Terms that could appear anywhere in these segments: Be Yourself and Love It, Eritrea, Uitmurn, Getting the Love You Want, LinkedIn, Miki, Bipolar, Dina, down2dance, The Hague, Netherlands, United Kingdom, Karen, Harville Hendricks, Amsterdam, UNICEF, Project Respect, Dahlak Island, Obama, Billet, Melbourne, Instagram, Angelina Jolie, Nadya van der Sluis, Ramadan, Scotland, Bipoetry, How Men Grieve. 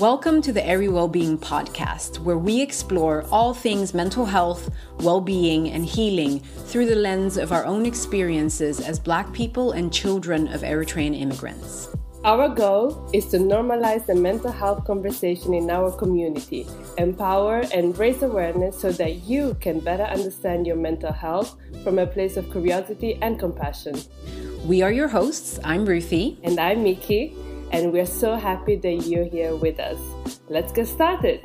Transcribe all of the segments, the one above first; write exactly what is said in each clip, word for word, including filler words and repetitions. Welcome to the Eri Wellbeing Podcast, where we explore all things mental health, well-being, and healing through the lens of our own experiences as Black people and children of Eritrean immigrants. Our goal is to normalize the mental health conversation in our community, empower and raise awareness so that you can better understand your mental health from a place of curiosity and compassion. We are your hosts. I'm Ruthie. And I'm Miki. And we're so happy that you're here with us. Let's get started.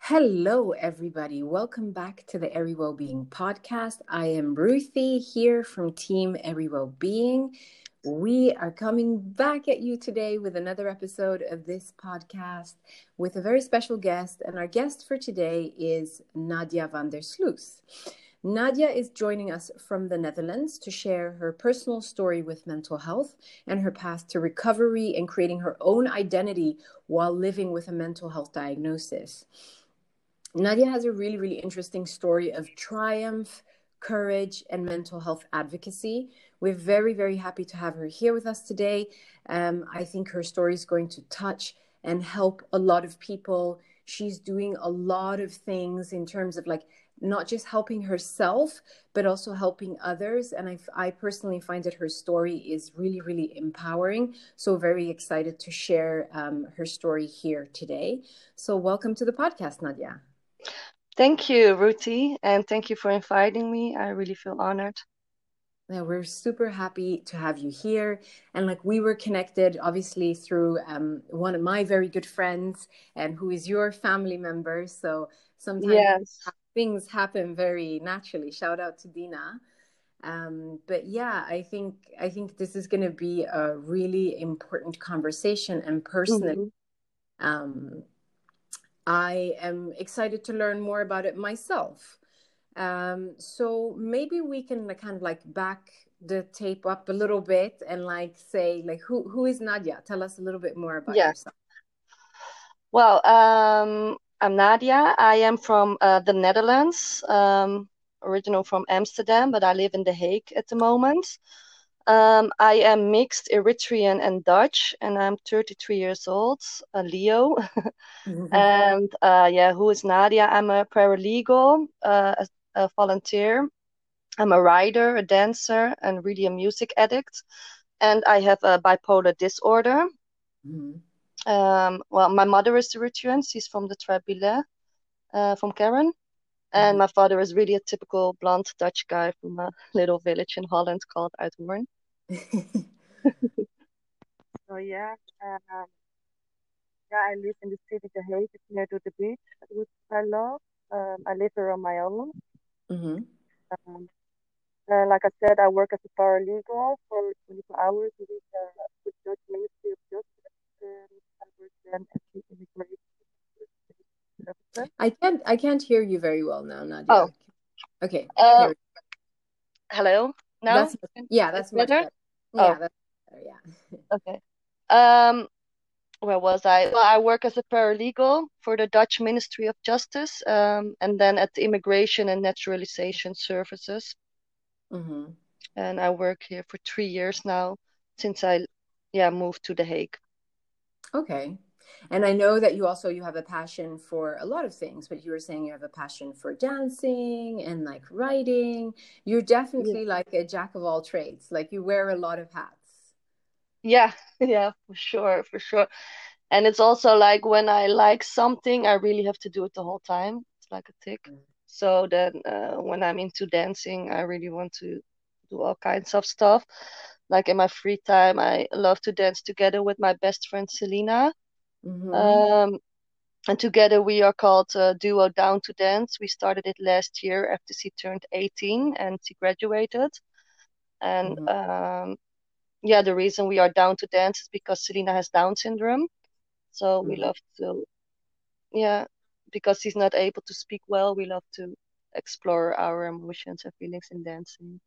Hello, everybody. Welcome back to the Eri Wellbeing Podcast. I am Ruthie here from Team Eri Wellbeing. We are coming back at you today with another episode of this podcast with a very special guest. And our guest for today is Nadya van der Sluis. Nadya is joining us from the Netherlands to share her personal story with mental health and her path to recovery and creating her own identity while living with a mental health diagnosis. Nadya has a really, really interesting story of triumph, courage, and mental health advocacy. We're very, very happy to have her here with us today. Um, I think her story is going to touch and help a lot of people. She's doing a lot of things in terms of like not just helping herself, but also helping others. And I, I personally find that her story is really, really empowering. So very excited to share um, her story here today. So welcome to the podcast, Nadya. Thank you, Ruthie. And thank you for inviting me. I really feel honored. Yeah, we're super happy to have you here. And like we were connected, obviously, through um, one of my very good friends and who is your family member. So sometimes yes. Things happen very naturally. Shout out to Dina. Um, but yeah, I think I think this is going to be a really important conversation. And personally, mm-hmm. um, I am excited to learn more about it myself. Um, so maybe we can kind of like back the tape up a little bit and like say like who who is Nadya? Tell us a little bit more about yeah. yourself. Well, um, I'm Nadya. I am from uh, the Netherlands, um, original from Amsterdam, but I live in The Hague at the moment. Um, I am mixed Eritrean and Dutch, and I'm thirty-three years old, a Leo. mm-hmm. And uh, yeah, who is Nadya? I'm a paralegal, uh, a a volunteer. I'm a writer, a dancer, and really a music addict. And I have a bipolar disorder. Mm-hmm. Um, well, my mother is Eritrean. She's from the tribe Billet, uh, from Karen. Mm-hmm. And my father is really a typical blonde Dutch guy from a little village in Holland called Uitmurn. So, yeah. Um, yeah, I live in the city, The Hague, near to the beach, which I love. Um, I live here on my own. Mm-hmm. Um, uh, like I said, I work as a paralegal for twenty-four hours with the uh, Ministry of Justice. Um, I work then at the Immigration and Naturalization Services. I can't. I can't hear you very well now, Nadya. Oh, okay. Uh, hello. Now, that's, yeah, that's, that's much better. better. Yeah, oh. that's better. Yeah. Okay. Um. Where was I? Well, I work as a paralegal for the Dutch Ministry of Justice, um, and then at the Immigration and Naturalization Services. Mm-hmm. And I work here for three years now since I, yeah, moved to The Hague. Okay. And I know that you also, you have a passion for a lot of things, but you were saying you have a passion for dancing and like writing. You're definitely yeah. like a jack of all trades. Like you wear a lot of hats. Yeah, yeah, for sure, for sure. And it's also like when I like something, I really have to do it the whole time. It's like a tick. Mm-hmm. So then uh, when I'm into dancing, I really want to do all kinds of stuff. Like in my free time, I love to dance together with my best friend, Selena. Mm-hmm. Um, and together we are called uh, Duo Down to Dance. We started it last year after she turned eighteen and she graduated. And mm-hmm. um yeah, the reason we are down to dance is because Selena has Down syndrome. So mm-hmm. we love to, yeah, because she's not able to speak well, we love to explore our emotions and feelings in dancing.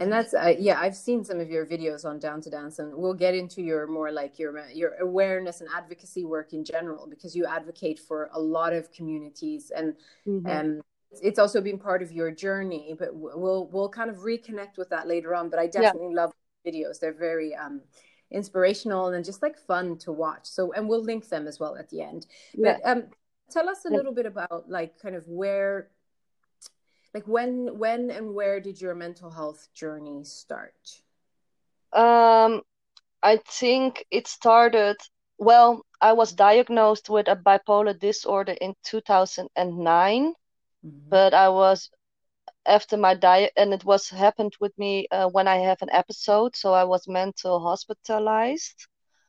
And that's, uh, yeah, I've seen some of your videos on Down to Dance, and we'll get into your more like your your awareness and advocacy work in general, because you advocate for a lot of communities, and mm-hmm. um, it's also been part of your journey, but we'll we'll kind of reconnect with that later on. But I definitely yeah. love videos. They're very um, inspirational and just like fun to watch. So, and we'll link them as well at the end. Yeah. But um, tell us a yeah. little bit about like kind of where... Like when, when and where did your mental health journey start? Um, I think it started, well, I was diagnosed with a bipolar disorder in two thousand nine, mm-hmm. but I was after my diet, and it was happened with me uh, when I have an episode. So I was mental hospitalized,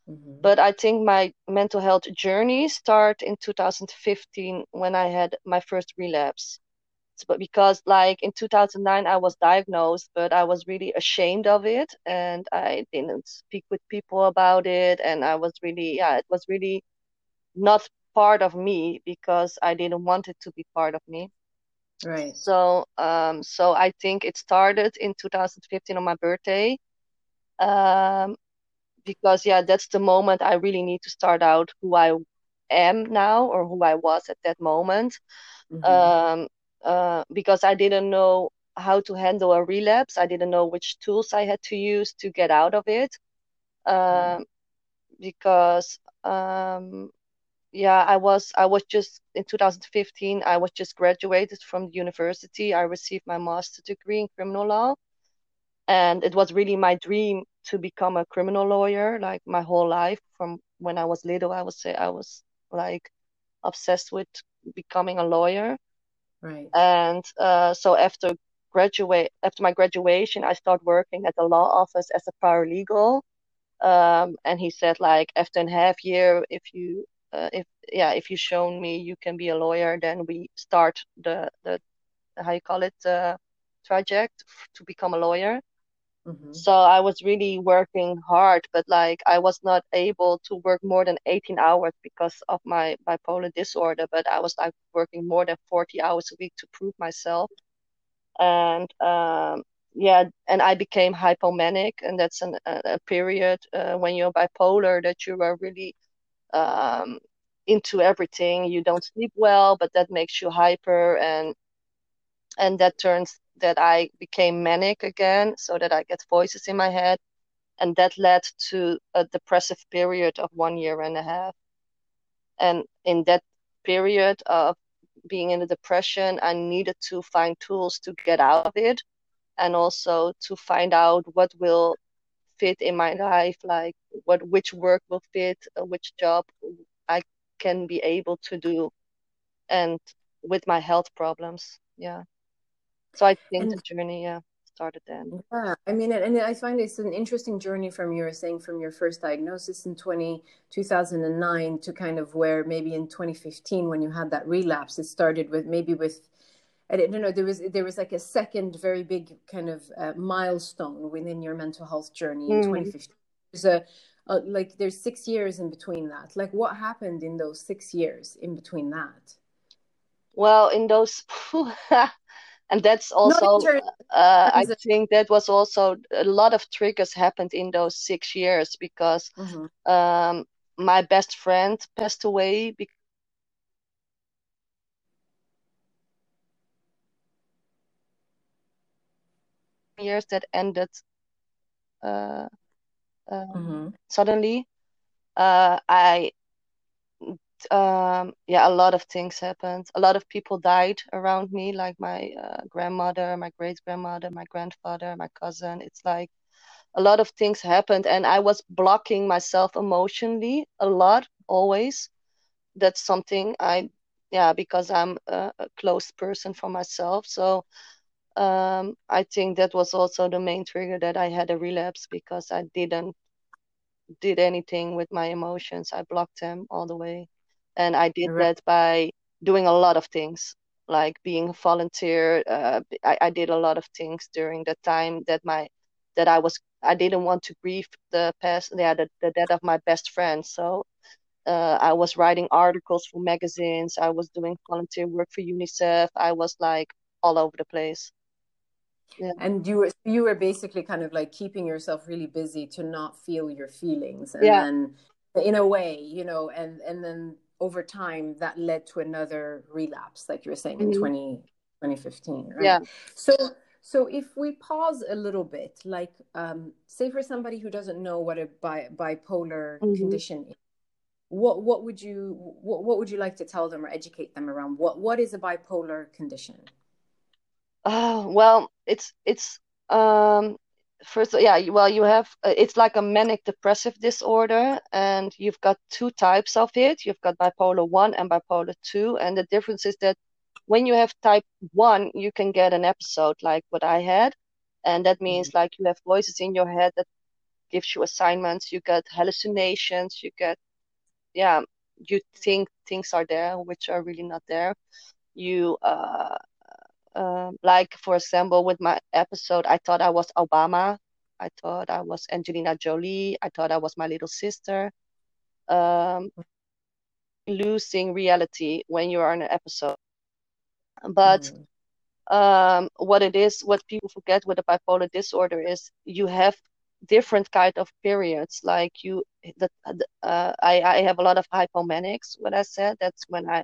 mm-hmm. but I think my mental health journey started in two thousand fifteen when I had my first relapse. But because like in two thousand nine I was diagnosed, but I was really ashamed of it, and I didn't speak with people about it, and I was really yeah it was really not part of me because I didn't want it to be part of me, right? So um so I think it started in two thousand fifteen on my birthday, um because yeah that's the moment I really need to start out who I am now, or who I was at that moment. Mm-hmm. um Uh, because I didn't know how to handle a relapse. I didn't know which tools I had to use to get out of it. Um, mm. Because, um, yeah, I was I was just, in two thousand fifteen, I was just graduated from university. I received my master's degree in criminal law. And it was really my dream to become a criminal lawyer, like my whole life. From when I was little, I would say I was like obsessed with becoming a lawyer. Right. And uh, so after graduate, after my graduation, I started working at the law office as a paralegal. Um, and he said, like, after a half year, if you, uh, if yeah, if you shown me you can be a lawyer, then we start the the how you call it the project to become a lawyer. Mm-hmm. So I was really working hard, but like I was not able to work more than eighteen hours because of my bipolar disorder, but I was like working more than forty hours a week to prove myself. And um, yeah, and I became hypomanic, and that's an, a, a period uh, when you're bipolar that you are really um, into everything. You don't sleep well, but that makes you hyper, and and that turns that I became manic again, so that I get voices in my head, and that led to a depressive period of one year and a half. And in that period of being in a depression, I needed to find tools to get out of it, and also to find out what will fit in my life, like what which work will fit, which job I can be able to do, and with my health problems, yeah. So I think and, the journey yeah, started then. Yeah, I mean, and I find it's an interesting journey from you were saying from your first diagnosis in two thousand nine to kind of where maybe in twenty fifteen when you had that relapse, it started with maybe with, I don't know, there was there was like a second very big kind of uh, milestone within your mental health journey in mm. twenty fifteen. There's a, a, like there's six years in between that. Like what happened in those six years in between that? Well, in those... And that's also, uh, I think that was also a lot of triggers happened in those six years because mm-hmm. um, my best friend passed away. Because years that ended uh, uh, mm-hmm. suddenly. Uh, I um yeah a lot of things happened. A lot of people died around me, like my uh, grandmother, my great grandmother, my grandfather, my cousin. It's like a lot of things happened, and I was blocking myself emotionally a lot, always. That's something I yeah because I'm a, a closed person for myself, so um I think that was also the main trigger that I had a relapse, because I didn't did anything with my emotions. I blocked them all the way. And I did right. that by doing a lot of things, like being a volunteer. Uh, I, I did a lot of things during the time that my that I was. I didn't want to grieve the past, yeah, the, the death of my best friend. So uh, I was writing articles for magazines. I was doing volunteer work for UNICEF. I was like all over the place. Yeah. And you were you were basically kind of like keeping yourself really busy to not feel your feelings. And yeah. then in a way, you know, and, and then over time that led to another relapse, like you were saying, mm-hmm. in twenty fifteen, right? Yeah. So so if we pause a little bit, like um, say for somebody who doesn't know what a bi- bipolar mm-hmm. condition is, what what would you what, what would you like to tell them or educate them around? What what is a bipolar condition? Oh, well, it's it's um first, yeah, well, you have it's like a manic depressive disorder, and you've got two types of it. You've got bipolar one and bipolar two, and the difference is that when you have type one, you can get an episode like what I had, and that means mm-hmm. like you have voices in your head that gives you assignments, you get hallucinations, you get yeah, you think things are there which are really not there. You uh Uh, like, for example, with my episode, I thought I was Obama. I thought I was Angelina Jolie. I thought I was my little sister. Um, losing reality when you are in an episode. But mm. um, what it is, what people forget with a bipolar disorder is you have different kind of periods. Like you, the, the, uh, I, I have a lot of hypomanics, what I said. That's when I...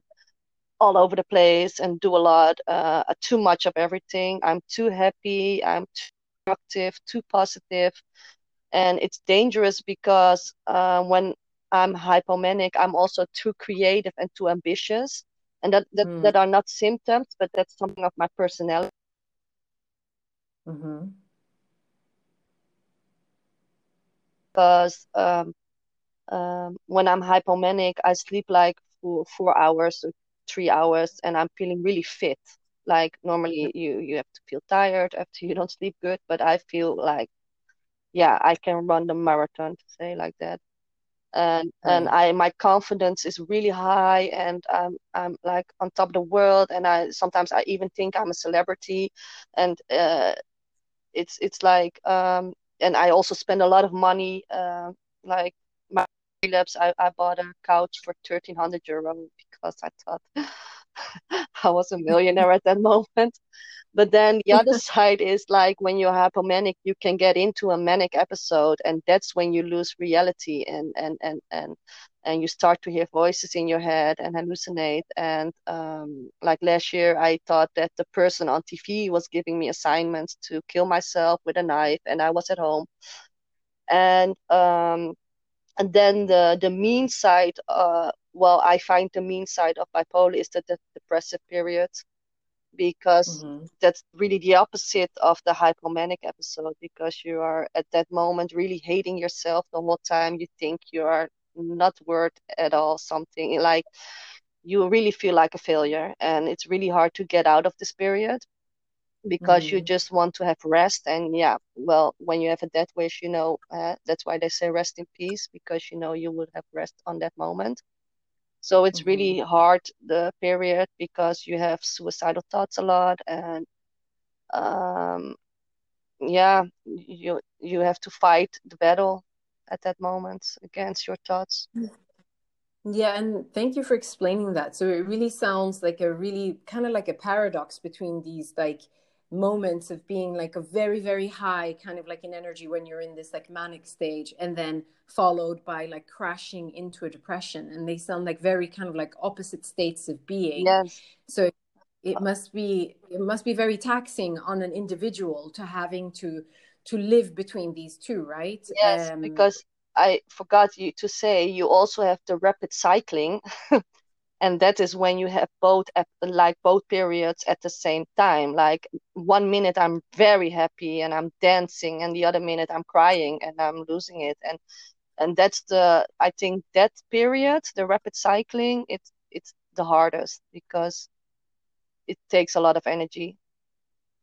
all over the place and do a lot, uh, too much of everything. I'm too happy, I'm too productive, too positive. And it's dangerous because uh, when I'm hypomanic, I'm also too creative and too ambitious. And that, that, mm. that are not symptoms, but that's something of my personality. Mm-hmm. Because um, um, when I'm hypomanic, I sleep like for four hours three hours, and I'm feeling really fit. Like normally you you have to feel tired after you don't sleep good, but I feel like yeah I can run the marathon, to say like that. And mm. and I my confidence is really high, and I'm I'm like on top of the world, and I sometimes I even think I'm a celebrity. And uh, it's it's like um and I also spend a lot of money. Uh, like my relapse, I, I bought a couch for thirteen hundred euro because I thought I was a millionaire at that moment. But then the other side is like when you're hypomanic, you can get into a manic episode, and that's when you lose reality, and and and and, and you start to hear voices in your head and hallucinate. And um, like last year, I thought that the person on T V was giving me assignments to kill myself with a knife, and I was at home. And um, and then the, the mean side, uh, well, I find the mean side of bipolar is the, the depressive period, because mm-hmm. that's really the opposite of the hypomanic episode, because you are at that moment really hating yourself the whole time. You think you are not worth at all something. Like you really feel like a failure, and it's really hard to get out of this period because mm-hmm. you just want to have rest. And yeah, well, when you have a death wish, you know, uh, that's why they say rest in peace, because you know you will have rest on that moment. So it's mm-hmm. really hard, the period, because you have suicidal thoughts a lot, and um, yeah, you you have to fight the battle at that moment against your thoughts. Yeah. Yeah, and thank you for explaining that. So it really sounds like a really kind of like a paradox between these like moments of being like a very, very high kind of like an energy when you're in this like manic stage, and then followed by like crashing into a depression. And they sound like very kind of like opposite states of being. Yes. So it must be it must be very taxing on an individual to having to to live between these two, right? Yes, um, because I forgot you to say you also have the rapid cycling, and that is when you have both at, like both periods at the same time. Like one minute I'm very happy and I'm dancing, and the other minute I'm crying and I'm losing it. And and that's the I think that period, the rapid cycling, it's it's the hardest because it takes a lot of energy.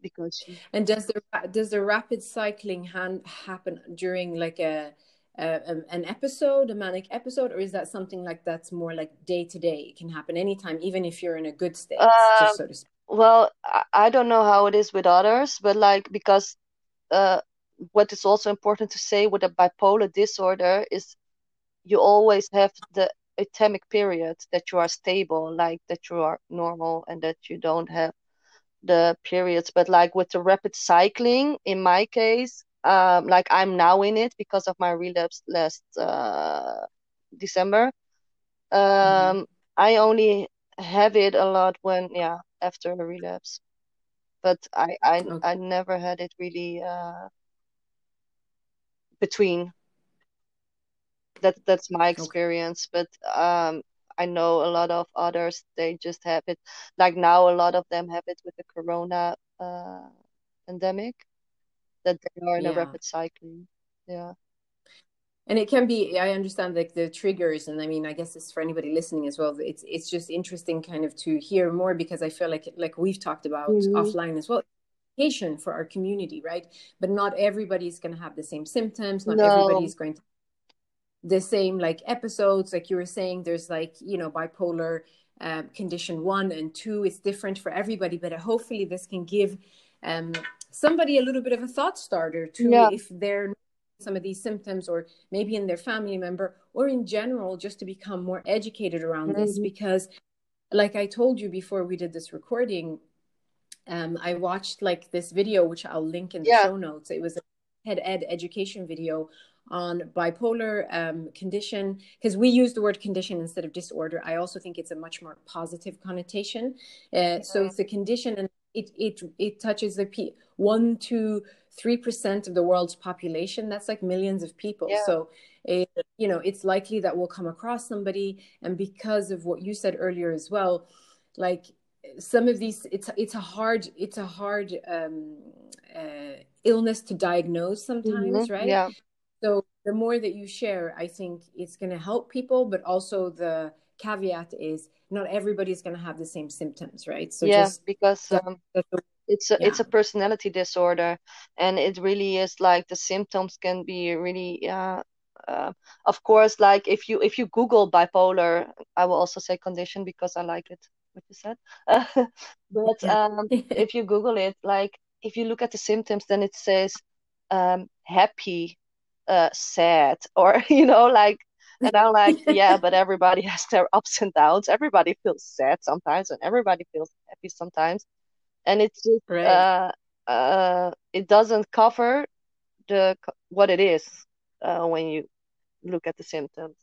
Because and does the does the rapid cycling hand happen during like a Uh, um, an episode, a manic episode, or is that something like that's more like day to day? It can happen anytime, even if you're in a good state, uh, just so to speak. Well, I don't know how it is with others, but like because uh, what is also important to say with a bipolar disorder is you always have the atomic period that you are stable, like that you are normal and that you don't have the periods, but like with the rapid cycling, in my case, um, like I'm now in it because of my relapse last uh, December. Um, mm-hmm. I only have it a lot when, yeah, after a relapse, but I I, okay. I never had it really uh, between. That that's my experience, okay. but um, I know a lot of others, they just have it. Like now, a lot of them have it with the corona uh, pandemic, that they are in yeah. a rapid cycling. Yeah. And it can be, I understand like the triggers, and I mean, I guess it's for anybody listening as well. It's it's just interesting kind of to hear more, because I feel like like we've talked about mm-hmm. offline as well. Education for our community, right? But not everybody's going to have the same symptoms. Not no. everybody's going to have the same like episodes. Like you were saying, there's like, you know, bipolar um, condition one and two. It's different for everybody, but hopefully this can give um, somebody a little bit of a thought starter to yeah. if they're some of these symptoms, or maybe in their family member, or in general, just to become more educated around mm-hmm. this. Because like I told you before we did this recording, um, I watched like this video, which I'll link in the yeah. show notes. It was a head ed education video on bipolar um, condition, because we use the word condition instead of disorder. I also think it's a much more positive connotation. Uh, yeah. So it's a condition, and it it it touches the p one to three percent of the world's population. That's like millions of people. Yeah. So it, you know, it's likely that we'll come across somebody. And because of what you said earlier as well, like some of these, it's it's a hard it's a hard um, uh, illness to diagnose sometimes, mm-hmm. right? Yeah. So the more that you share, I think it's going to help people. But also the caveat is, not everybody's going to have the same symptoms, right? So yeah, just because um, it's a, yeah. it's a personality disorder, and it really is like the symptoms can be really, uh, uh, of course, like if you if you Google bipolar, I will also say condition because I like it, what you said. But yeah. um, if you Google it, like if you look at the symptoms, then it says um, happy, uh, sad, or, you know, like. And I'm like, yeah, but everybody has their ups and downs. Everybody feels sad sometimes, and everybody feels happy sometimes. And it's just, right. uh, uh, it doesn't cover the what it is uh, when you look at the symptoms.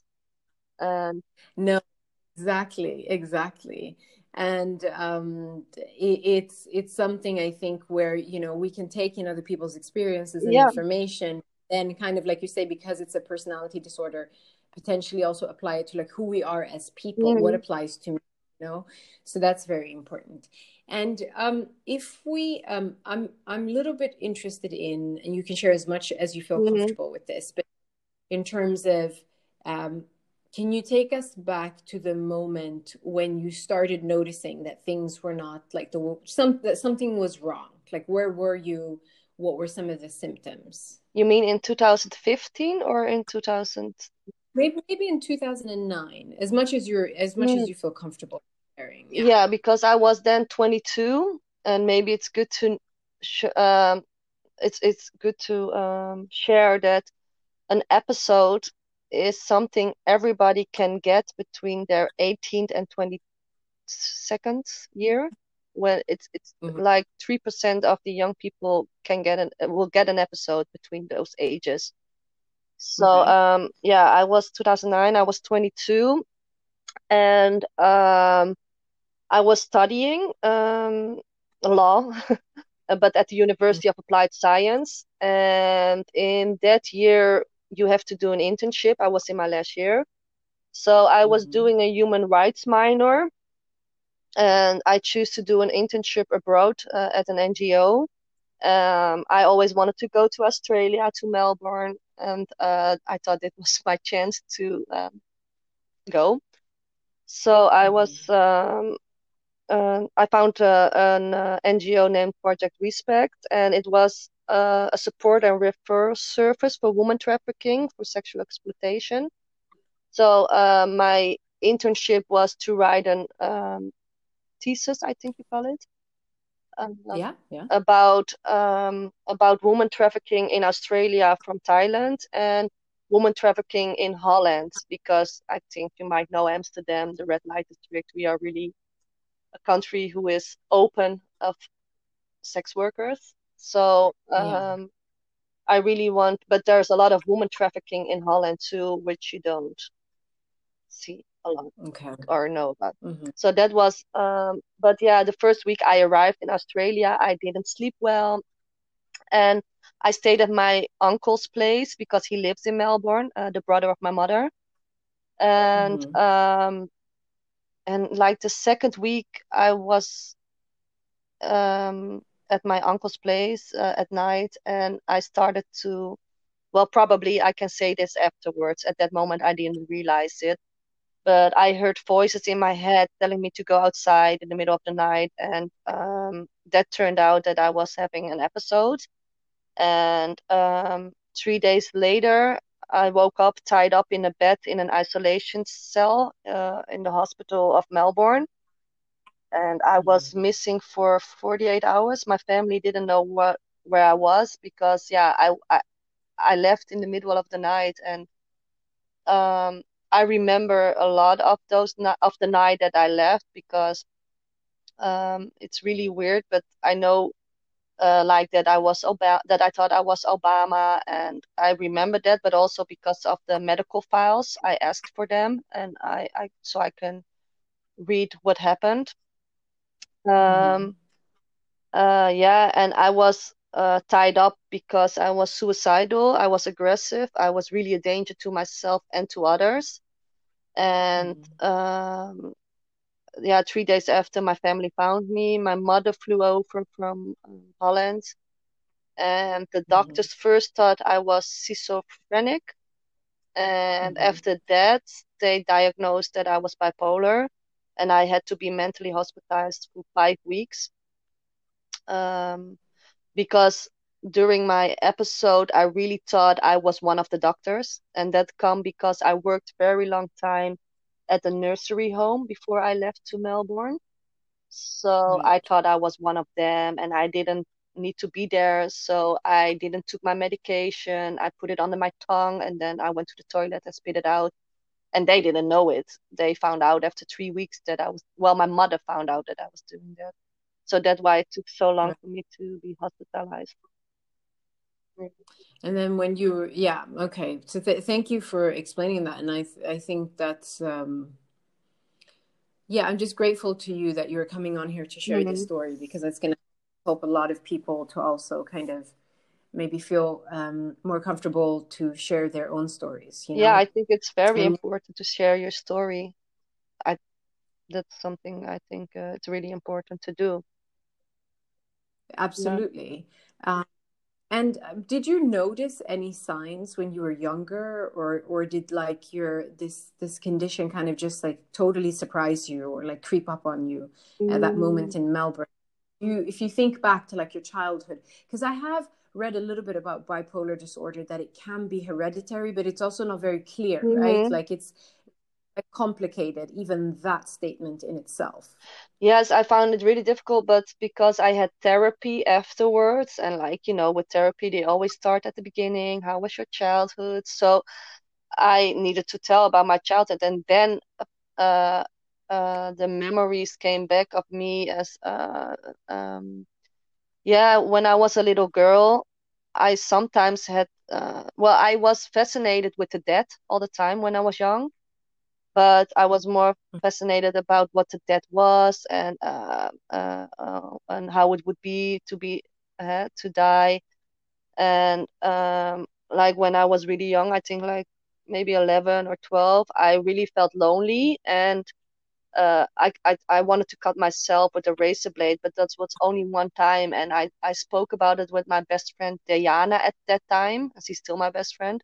Um, no, exactly, exactly. And um, it, it's it's something I think where, you know, we can take in other people's experiences and yeah. information, and kind of like you say, because it's a personality disorder, potentially also apply it to like who we are as people, mm-hmm. what applies to me, you know? So that's very important. And um, if we, um, I'm I'm a little bit interested in, and you can share as much as you feel mm-hmm. comfortable with this, but in terms of, um, can you take us back to the moment when you started noticing that things were not like the, some, that something was wrong? Like, where were you? What were some of the symptoms? You mean in two thousand fifteen or in two thousand? Maybe, maybe in two thousand nine, as much as you're, as much mm. as you feel comfortable sharing. Yeah. yeah, because I was then twenty-two, and maybe it's good to, sh- um, it's it's good to um, share that an episode is something everybody can get between their eighteenth and twenty-second year. When it's it's mm-hmm. like three percent of the young people can get an will get an episode between those ages. So, um, yeah, I was two thousand nine, I was twenty-two, and um, I was studying um, law, but at the University of Applied Science. And in that year, you have to do an internship. I was in my last year. So I was mm-hmm. doing a human rights minor, and I chose to do an internship abroad uh, at an N G O. Um, I always wanted to go to Australia, to Melbourne, and uh, I thought it was my chance to um, go. So I was, um, uh, I found uh, an uh, N G O named Project Respect, and it was uh, a support and referral service for women trafficking, for sexual exploitation. So uh, my internship was to write an um, thesis, I think you call it. Um, yeah, yeah. About um, about woman trafficking in Australia from Thailand, and woman trafficking in Holland, because I think you might know Amsterdam, the red light district. We are really a country who is open of sex workers. So um, yeah. I really want, but there's a lot of woman trafficking in Holland too, which you don't see a lot okay. or know about. Mm-hmm. So that was, um, but yeah, the first week I arrived in Australia, I didn't sleep well. And I stayed at my uncle's place because he lives in Melbourne, uh, the brother of my mother. And, mm-hmm. um, and like the second week I was, um, at my uncle's place uh, at night, and I started to, well, probably I can say this afterwards. At that moment, I didn't realize it, but I heard voices in my head telling me to go outside in the middle of the night, and um, that turned out that I was having an episode. And um, three days later, I woke up tied up in a bed in an isolation cell uh, in the hospital of Melbourne. And I was missing for forty-eight hours. My family didn't know what, where I was because, yeah, I, I I left in the middle of the night. And um, I remember a lot of those of the night that I left because um, it's really weird. But I know, uh, like that I was Obama, that I thought I was Obama, and I remember that. But also because of the medical files, I asked for them, and I, I so I can read what happened. Um, mm-hmm. uh, yeah, and I was uh, tied up because I was suicidal, I was aggressive, I was really a danger to myself and to others. And mm-hmm. um, yeah, three days after my family found me, my mother flew over from Holland, and the doctors mm-hmm. first thought I was schizophrenic, and mm-hmm. after that they diagnosed that I was bipolar. And I had to be mentally hospitalized for five weeks um, because during my episode, I really thought I was one of the doctors. And that come because I worked very long time at the nursery home before I left to Melbourne. So mm-hmm. I thought I was one of them, and I didn't need to be there. So I didn't took my medication. I put it under my tongue, and then I went to the toilet and spit it out. And they didn't know it. They found out after three weeks that I was, well, my mother found out that I was doing that. So that's why it took so long for me to be hospitalized. And then when you were, yeah, okay. So th- thank you for explaining that. And I th- I think that's, um, yeah, I'm just grateful to you that you're coming on here to share mm-hmm. this story, because it's going to help a lot of people to also kind of maybe feel um, more comfortable to share their own stories. You know? Yeah, I think it's very and, important to share your story. I, that's something I think uh, it's really important to do. Absolutely. Yeah. Um, and did you notice any signs when you were younger, or or did like your this this condition kind of just like totally surprise you or like creep up on you mm. at that moment in Melbourne? You, if you think back to like your childhood, because I have read a little bit about bipolar disorder, that it can be hereditary, but it's also not very clear, mm-hmm. right? Like it's complicated, even that statement in itself. Yes, I found it really difficult, but because I had therapy afterwards, and like, you know, with therapy, they always start at the beginning, how was your childhood? So I needed to tell about my childhood, and then uh, uh, the memories came back of me as... Uh, um, Yeah, when I was a little girl, I sometimes had, uh, well, I was fascinated with the dead all the time when I was young, but I was more fascinated about what the dead was, and uh, uh, uh, and how it would be to be uh, to die. And um, like when I was really young, I think like maybe eleven or twelve, I really felt lonely, and Uh, I, I I wanted to cut myself with a razor blade, but that was only one time. And I, I spoke about it with my best friend Diana at that time. She's still my best friend.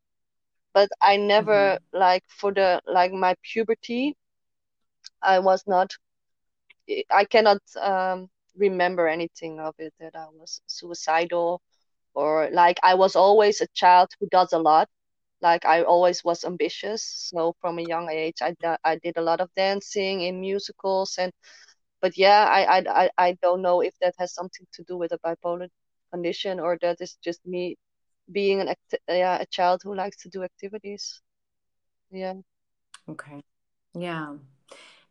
But I never, mm-hmm. like, for the, like, my puberty, I was not, I cannot um, remember anything of it, that I was suicidal. Or, like, I was always a child who does a lot. Like, I always was ambitious. So from a young age, I, I did a lot of dancing in musicals. And but yeah, I, I, I don't know if that has something to do with a bipolar condition, or that is just me being an act- yeah, a child who likes to do activities. Yeah. Okay. Yeah.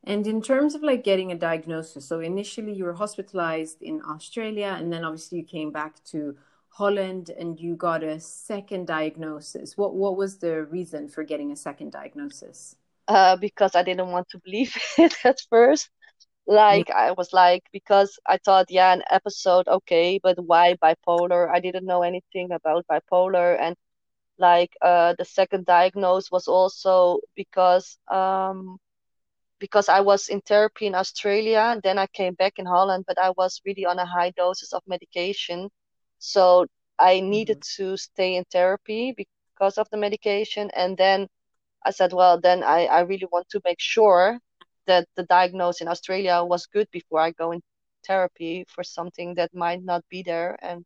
And in terms of like getting a diagnosis, so initially you were hospitalized in Australia, and then obviously you came back to Holland and you got a second diagnosis. What what was the reason for getting a second diagnosis? Uh, because I didn't want to believe it at first. Like, I was like, because I thought, yeah, an episode, okay, but why bipolar? I didn't know anything about bipolar. And like uh, the second diagnosis was also because... Um, because I was in therapy in Australia, then I came back in Holland, but I was really on a high doses of medication. So I needed mm-hmm. to stay in therapy because of the medication. And then I said, well, then I, I really want to make sure that the diagnosis in Australia was good before I go in therapy for something that might not be there. And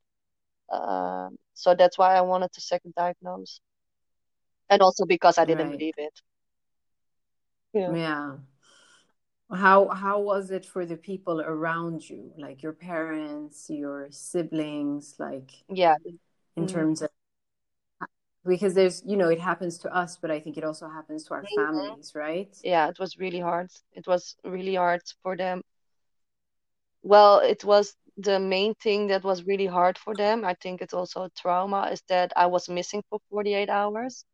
uh, so that's why I wanted to second diagnose. And also because I didn't right. believe it. Yeah. yeah. How how was it for the people around you, like your parents, your siblings, like yeah, in mm-hmm. terms of, because there's, you know, it happens to us, but I think it also happens to our mm-hmm. families, right? Yeah, it was really hard. It was really hard for them. Well, it was the main thing that was really hard for them. I think it's also a trauma is that I was missing for forty-eight hours.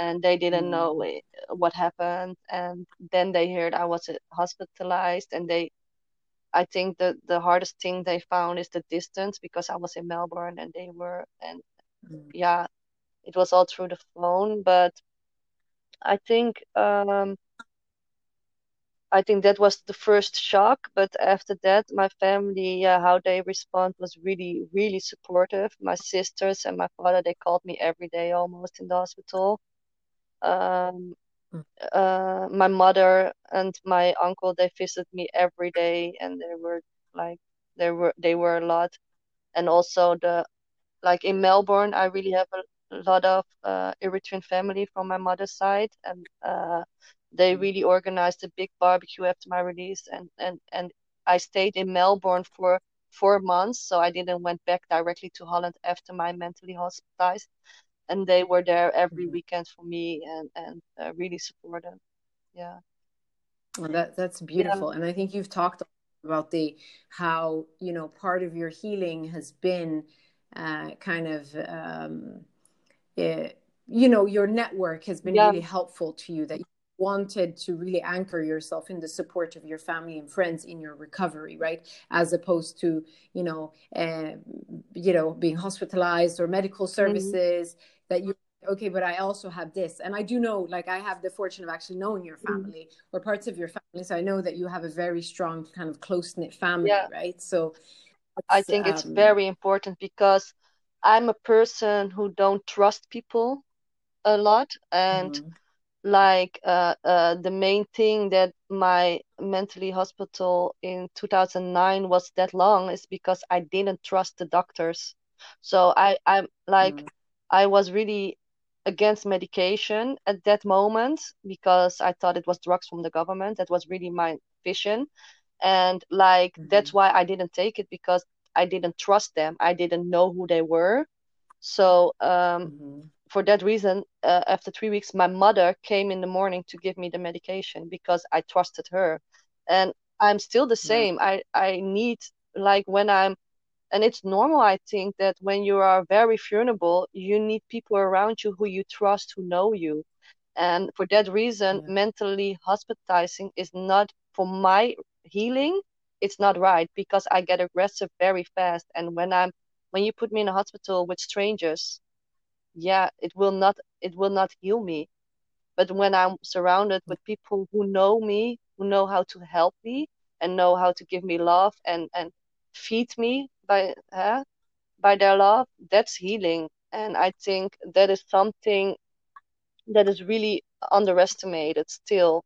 And they didn't know what happened. And then they heard I was hospitalized. And they, I think the, the hardest thing they found is the distance, because I was in Melbourne and they were. And mm. yeah, it was all through the phone. But I think um, I think that was the first shock. But after that, my family, yeah, how they respond was really, really supportive. My sisters and my father, they called me every day almost in the hospital. Um, uh, my mother and my uncle, they visited me every day, and they were like, they were, they were a lot. And also the, like in Melbourne, I really have a lot of uh, Eritrean family from my mother's side, and uh, they really organized a big barbecue after my release. And, and, and I stayed in Melbourne for four months, so I didn't went back directly to Holland after my mentally hospitalized. And they were there every weekend for me, and, and uh, really supportive. Yeah. Well, that, that's beautiful. Yeah. And I think you've talked about the, how, you know, part of your healing has been uh, kind of, um, it, you know, your network has been yeah. really helpful to you, that you wanted to really anchor yourself in the support of your family and friends in your recovery, right? As opposed to, you know, uh, you know, being hospitalized or medical services mm-hmm. that you, okay, but I also have this. And I do know, like, I have the fortune of actually knowing your family mm. or parts of your family. So I know that you have a very strong kind of close-knit family, yeah. right? So I think um, it's very important, because I'm a person who don't trust people a lot. And mm. like uh, uh, the main thing that my mentally hospital in two thousand nine was that long is because I didn't trust the doctors. So I, I'm like... Mm. I was really against medication at that moment, because I thought it was drugs from the government. That was really my vision. And like, mm-hmm. that's why I didn't take it, because I didn't trust them. I didn't know who they were. So um, mm-hmm. for that reason, uh, after three weeks, my mother came in the morning to give me the medication, because I trusted her. And I'm still the same. Mm-hmm. I, I need, like when I'm, and it's normal, I think, that when you are very vulnerable, you need people around you who you trust, who know you. And for that reason, yeah. mentally hospitalizing is not, for my healing, it's not right, because I get aggressive very fast. And when I'm, when you put me in a hospital with strangers, yeah, it will not, it will not heal me. But when I'm surrounded with people who know me, who know how to help me and know how to give me love and, and feed me, by huh? by their love, that's healing. And I think that is something that is really underestimated still,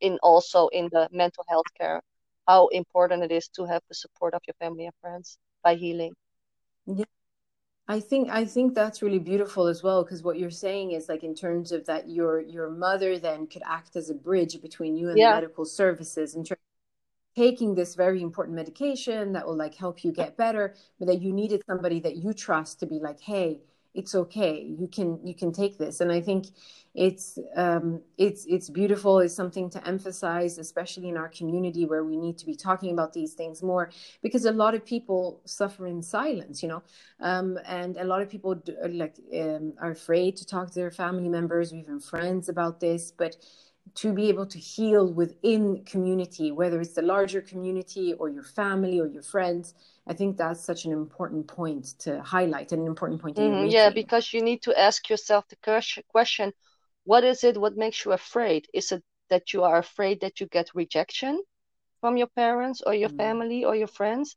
in also in the mental health care, how important it is to have the support of your family and friends by healing. Yeah. I think I think that's really beautiful as well, because what you're saying is like in terms of that your your mother then could act as a bridge between you and yeah. the medical services in terms taking this very important medication that will like help you get better, but that you needed somebody that you trust to be like, hey, it's okay. You can, you can take this. And I think it's, um, it's, it's beautiful. It's something to emphasize, especially in our community where we need to be talking about these things more, because a lot of people suffer in silence, you know, um, and a lot of people do, like, um, are afraid to talk to their family members or even friends about this, but to be able to heal within community, whether it's the larger community or your family or your friends, I think that's such an important point to highlight and an important point. Mm-hmm, yeah, because you need to ask yourself the question, what is it? What makes you afraid? Is it that you are afraid that you get rejection from your parents or your mm-hmm. family or your friends?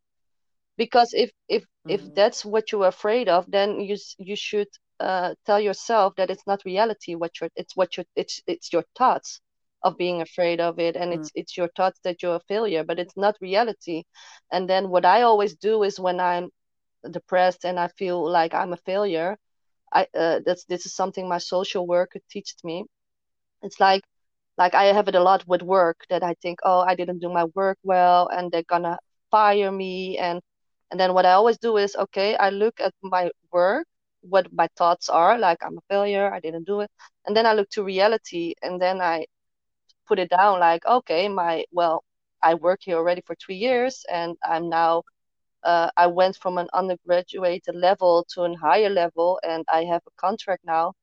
Because if if, mm-hmm. if that's what you're afraid of, then you you should uh, tell yourself that it's not reality. What you're, it's what you're, it's it's your thoughts of being afraid of it, and mm-hmm. it's it's your thoughts that you're a failure, but it's not reality. And then what I always do is when I'm depressed and I feel like I'm a failure, I uh, that's this is something my social worker teaches me. It's like like I have it a lot with work, that I think, oh, I didn't do my work well and they're gonna fire me, and and then what I always do is, okay, I look at my work, what my thoughts are, like I'm a failure, I didn't do it, and then I look to reality, and then I put it down like, okay, my well, I work here already for two years, and I'm now, uh, I went from an undergraduate level to a higher level, and I have a contract now.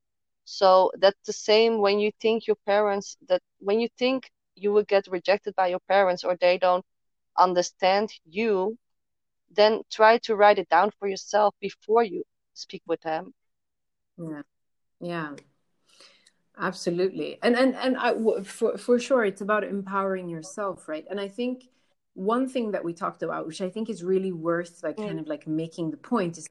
So that's the same when you think your parents, that when you think you will get rejected by your parents or they don't understand you, then try to write it down for yourself before you speak with them. Yeah. Yeah. Absolutely. And and and I, for for sure, it's about empowering yourself, right? And I think one thing that we talked about, which I think is really worth like mm. kind of like making the point, is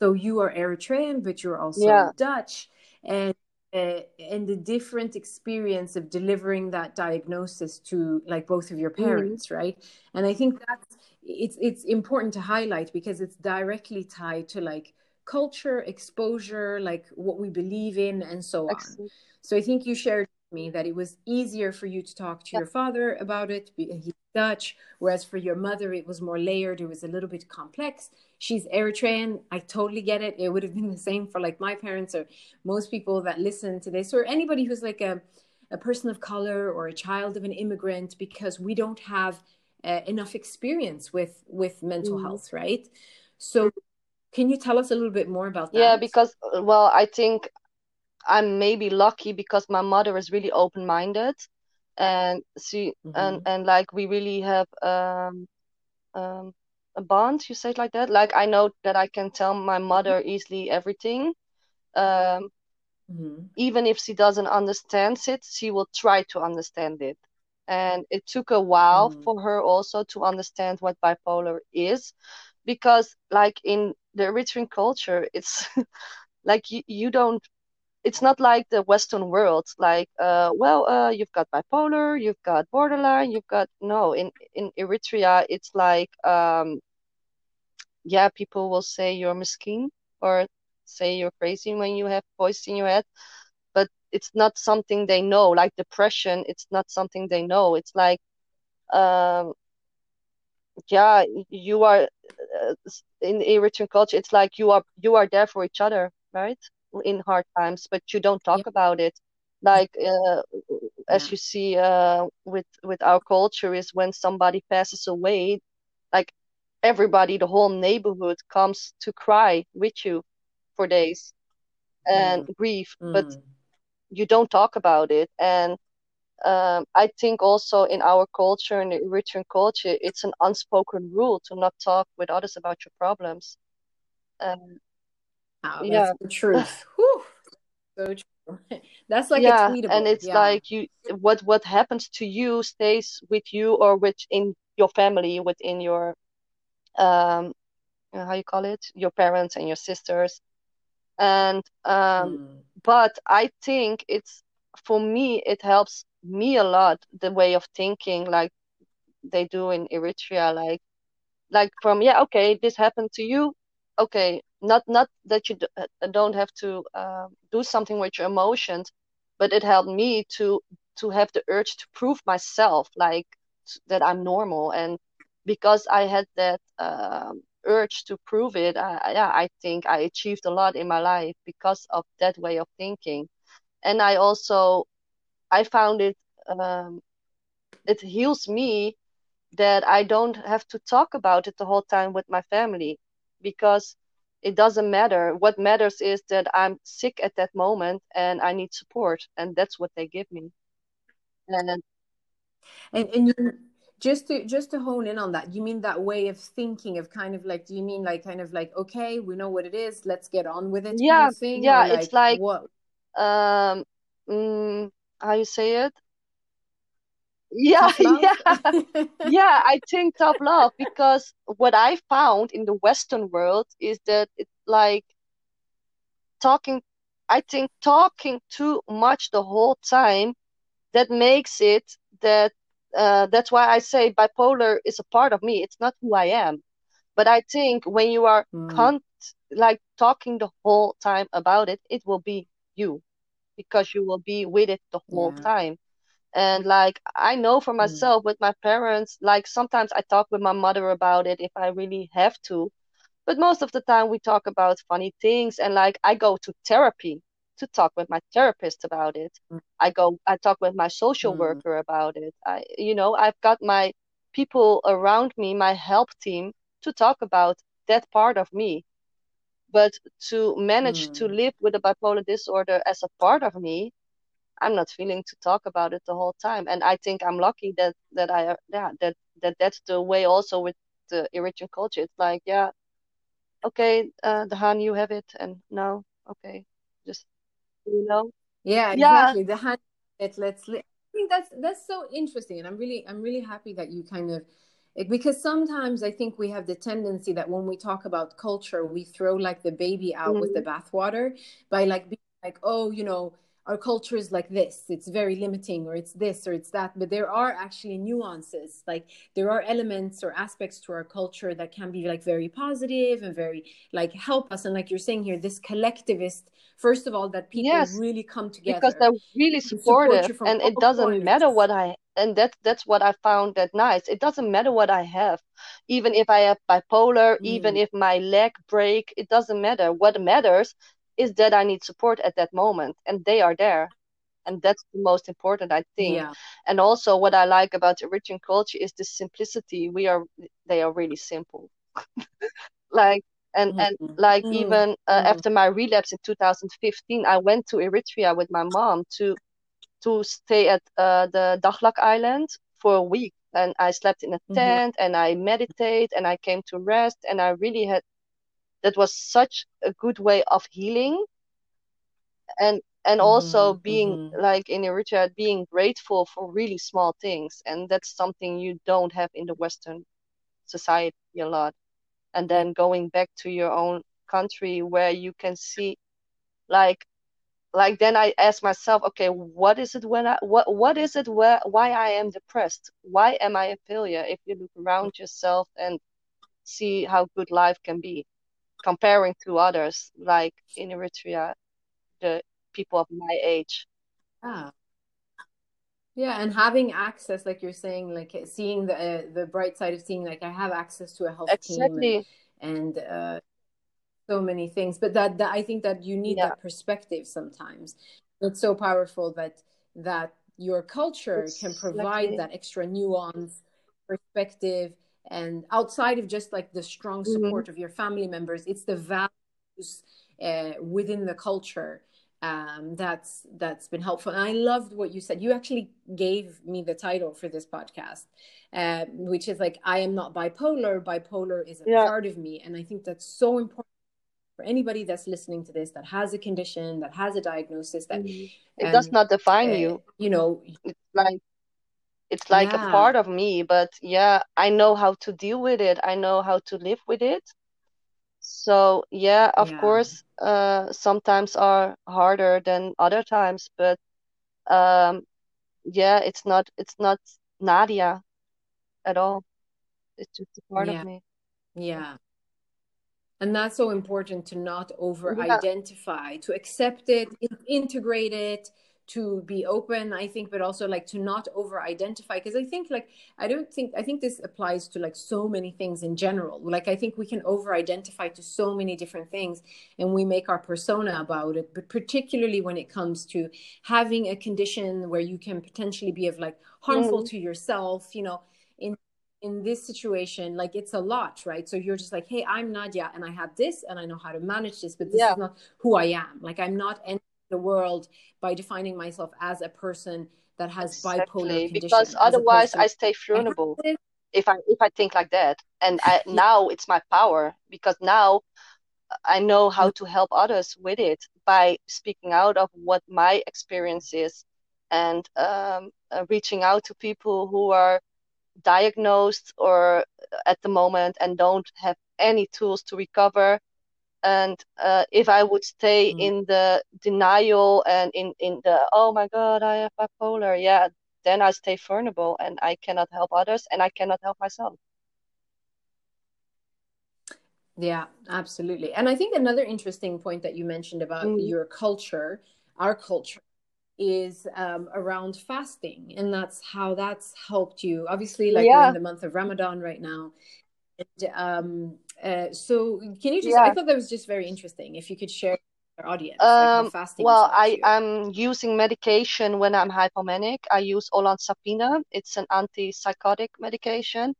so you are Eritrean, but you're also yeah. Dutch, and uh, and the different experience of delivering that diagnosis to like both of your parents, mm. right? And I think that's it's it's important to highlight, because it's directly tied to like culture, exposure, like what we believe in and so on. Excellent. So I think you shared with me that it was easier for you to talk to yeah. your father about it. He's Dutch, whereas for your mother, it was more layered. It was a little bit complex. She's Eritrean. I totally get it. It would have been the same for like my parents or most people that listen to this, or anybody who's like a, a person of color or a child of an immigrant, because we don't have uh, enough experience with, with mental mm. health, right? So can you tell us a little bit more about that? Yeah, because, well, I think I'm maybe lucky because my mother is really open-minded, and she mm-hmm. and, and like we really have um, um, a bond, you say it like that. Like I know that I can tell my mother easily everything. Um, mm-hmm. Even if she doesn't understand it, she will try to understand it. And it took a while mm-hmm. for her also to understand what bipolar is. Because like in the Eritrean culture, it's like you, you don't, it's not like the Western world, like, uh, well, uh, you've got bipolar, you've got borderline, you've got, no, in, in Eritrea, it's like, um, yeah, people will say you're miskeen or say you're crazy when you have voice in your head, but it's not something they know, like depression, it's not something they know. It's like, um, yeah, you are uh, in Eritrean culture. It's like you are you are there for each other, right? In hard times, but you don't talk yeah. about it. Like uh, as yeah. you see uh, with with our culture is when somebody passes away, like everybody, the whole neighborhood comes to cry with you for days and mm. grief, mm. but you don't talk about it. And Um, I think also in our culture, in the Eritrean culture, it's an unspoken rule to not talk with others about your problems. Um, oh, yeah, that's the truth. Whew. So true. That's like yeah, a tweetable. And it's yeah. like you, what what happens to you stays with you or within your family, within your, um, how you call it, your parents and your sisters. And um, mm. but I think it's for me, it helps me a lot, the way of thinking like they do in Eritrea, like like from yeah okay, this happened to you, okay, not not that you d- don't have to uh, do something with your emotions, but it helped me to to have the urge to prove myself, like that I'm normal. And because I had that um, urge to prove it, I, yeah, I think I achieved a lot in my life because of that way of thinking. And I also, I found it, um, it heals me that I don't have to talk about it the whole time with my family, because it doesn't matter. What matters is that I'm sick at that moment and I need support, and that's what they give me. And and, and you, just to just to hone in on that, you mean that way of thinking of kind of like, do you mean like kind of like, okay, we know what it is, let's get on with it? Yeah, kind of thing, yeah, like, it's like what? Um, mm, how you say it? Yeah, yeah, yeah. I think tough love, because what I found in the Western world is that it's like talking. I think talking too much the whole time, that makes it that. Uh, that's why I say bipolar is a part of me. It's not who I am, but I think when you are mm. con- like talking the whole time about it, it will be you, because you will be with it the whole yeah. time. And like, I know for myself mm. with my parents, like sometimes I talk with my mother about it if I really have to. But most of the time we talk about funny things. And like, I go to therapy to talk with my therapist about it. Mm. I go, I talk with my social mm. worker about it. I, you know, I've got my people around me, my help team, to talk about that part of me. But to manage mm. to live with a bipolar disorder as a part of me, I'm not feeling to talk about it the whole time. And I think I'm lucky that, that I, yeah, that, that that's the way also with the Eritrean culture. It's like, yeah, okay, uh, Dahan, you have it. And no, okay, just, you know. Yeah, exactly. Yeah. Dahan, let's, let's, I think that's, that's so interesting. And I'm really, I'm really happy that you kind of, because sometimes I think we have the tendency that when we talk about culture, we throw like the baby out mm-hmm. with the bathwater by like, being like, oh, you know, our culture is like this, it's very limiting, or it's this, or it's that. But there are actually nuances. Like there are elements or aspects to our culture that can be like very positive and very like help us. And like you're saying here, this collectivist, first of all, that people yes, really come together. Because they're really supportive. Support and it doesn't corners. matter what I, and that, that's what I found that nice. It doesn't matter what I have. Even if I have bipolar, mm. even if my leg break, it doesn't matter. What matters is that I need support at that moment, and they are there. And that's the most important, I think. Yeah. And also what I like about Eritrean culture is the simplicity. We are, they are really simple. like, and, mm-hmm. and like mm-hmm. even uh, mm-hmm. after my relapse in two thousand fifteen, I went to Eritrea with my mom to, to stay at uh, the Dahlak Island for a week. And I slept in a tent mm-hmm. and I meditate and I came to rest, and I really had, that was such a good way of healing, and and also mm-hmm. being mm-hmm. like in Eritrea, being grateful for really small things, and that's something you don't have in the Western society a lot. And then going back to your own country where you can see, like, like then I asked myself, okay, what is it when I what what is it where why I am depressed? Why am I a failure? If you look around yourself and see how good life can be. Comparing to others, like in Eritrea, the people of my age. Ah. Yeah, and having access, like you're saying, like seeing the uh, the bright side of seeing, like I have access to a health exactly. team and, and uh, so many things. But that, that I think that you need yeah. that perspective sometimes. It's so powerful that that your culture it's can provide like that extra nuance, perspective. And outside of just like the strong support mm-hmm. of your family members, it's the values uh, within the culture um, that's that's been helpful. And I loved what you said. You actually gave me the title for this podcast, uh, which is like, I am not bipolar. Bipolar is a yeah. part of me. And I think that's so important for anybody that's listening to this, that has a condition, that has a diagnosis. That mm-hmm. um, it does not define uh, you. You know, it's like. It's like yeah. a part of me, but yeah, I know how to deal with it. I know how to live with it. So yeah, of yeah. course, uh, sometimes are harder than other times, but um, yeah, it's not, it's not Nadia at all. It's just a part yeah. of me. Yeah. And that's so important to not over-identify, yeah. to accept it, integrate it, to be open, I think, but also like to not over identify, because I think like I don't think I think this applies to like so many things in general. Like I think we can over identify to so many different things and we make our persona about it, but particularly when it comes to having a condition where you can potentially be of like harmful mm. to yourself, you know, in in this situation, like it's a lot, right? So you're just like, hey, I'm Nadya and I have this and I know how to manage this, but this yeah. is not who I am. Like I'm not entering the world by defining myself as a person that has exactly. bipolar condition. Because otherwise I stay vulnerable I if I if I think like that. And I, yeah. now it's my power, because now I know how to help others with it by speaking out of what my experience is, and um, uh, reaching out to people who are diagnosed or at the moment and don't have any tools to recover. And uh, if I would stay mm. in the denial and in, in the, oh my God, I have bipolar, yeah, then I stay vulnerable and I cannot help others and I cannot help myself. Yeah, absolutely. And I think another interesting point that you mentioned about mm. your culture, our culture, is um, around fasting, and that's how that's helped you. Obviously, like yeah. we're in the month of Ramadan right now. And, um, uh, so can you just, yeah. I thought that was just very interesting. If you could share with our audience, um, like fasting. Well, I am using medication when I'm hypomanic. I use olanzapine. It's an antipsychotic medication.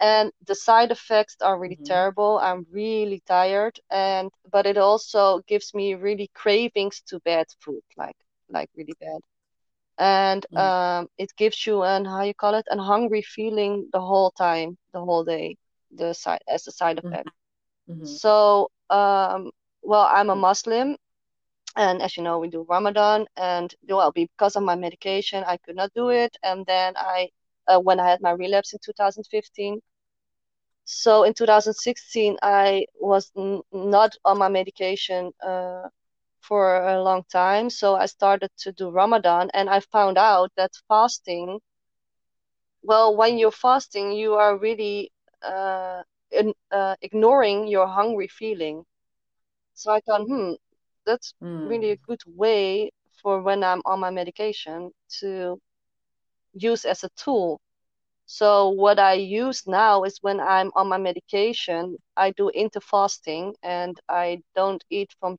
And the side effects are really mm-hmm. terrible. I'm really tired. And, but it also gives me really cravings to bad food, like, like really bad. And mm. um, it gives you an, how you call it, an hungry feeling the whole time, the whole day, the side as a side effect. Mm-hmm. So, um, well, I'm a Muslim, and as you know, we do Ramadan, and well, because of my medication, I could not do it. And then I, uh, when I had my relapse in two thousand fifteen, so in two thousand sixteen, I was n- not on my medication uh, for a long time. So I started to do Ramadan, and I found out that fasting, well, when you're fasting, you are really uh, in, uh, ignoring your hungry feeling. So I thought, hmm, that's mm. really a good way for when I'm on my medication to use as a tool. So what I use now is when I'm on my medication, I do interfasting, and I don't eat from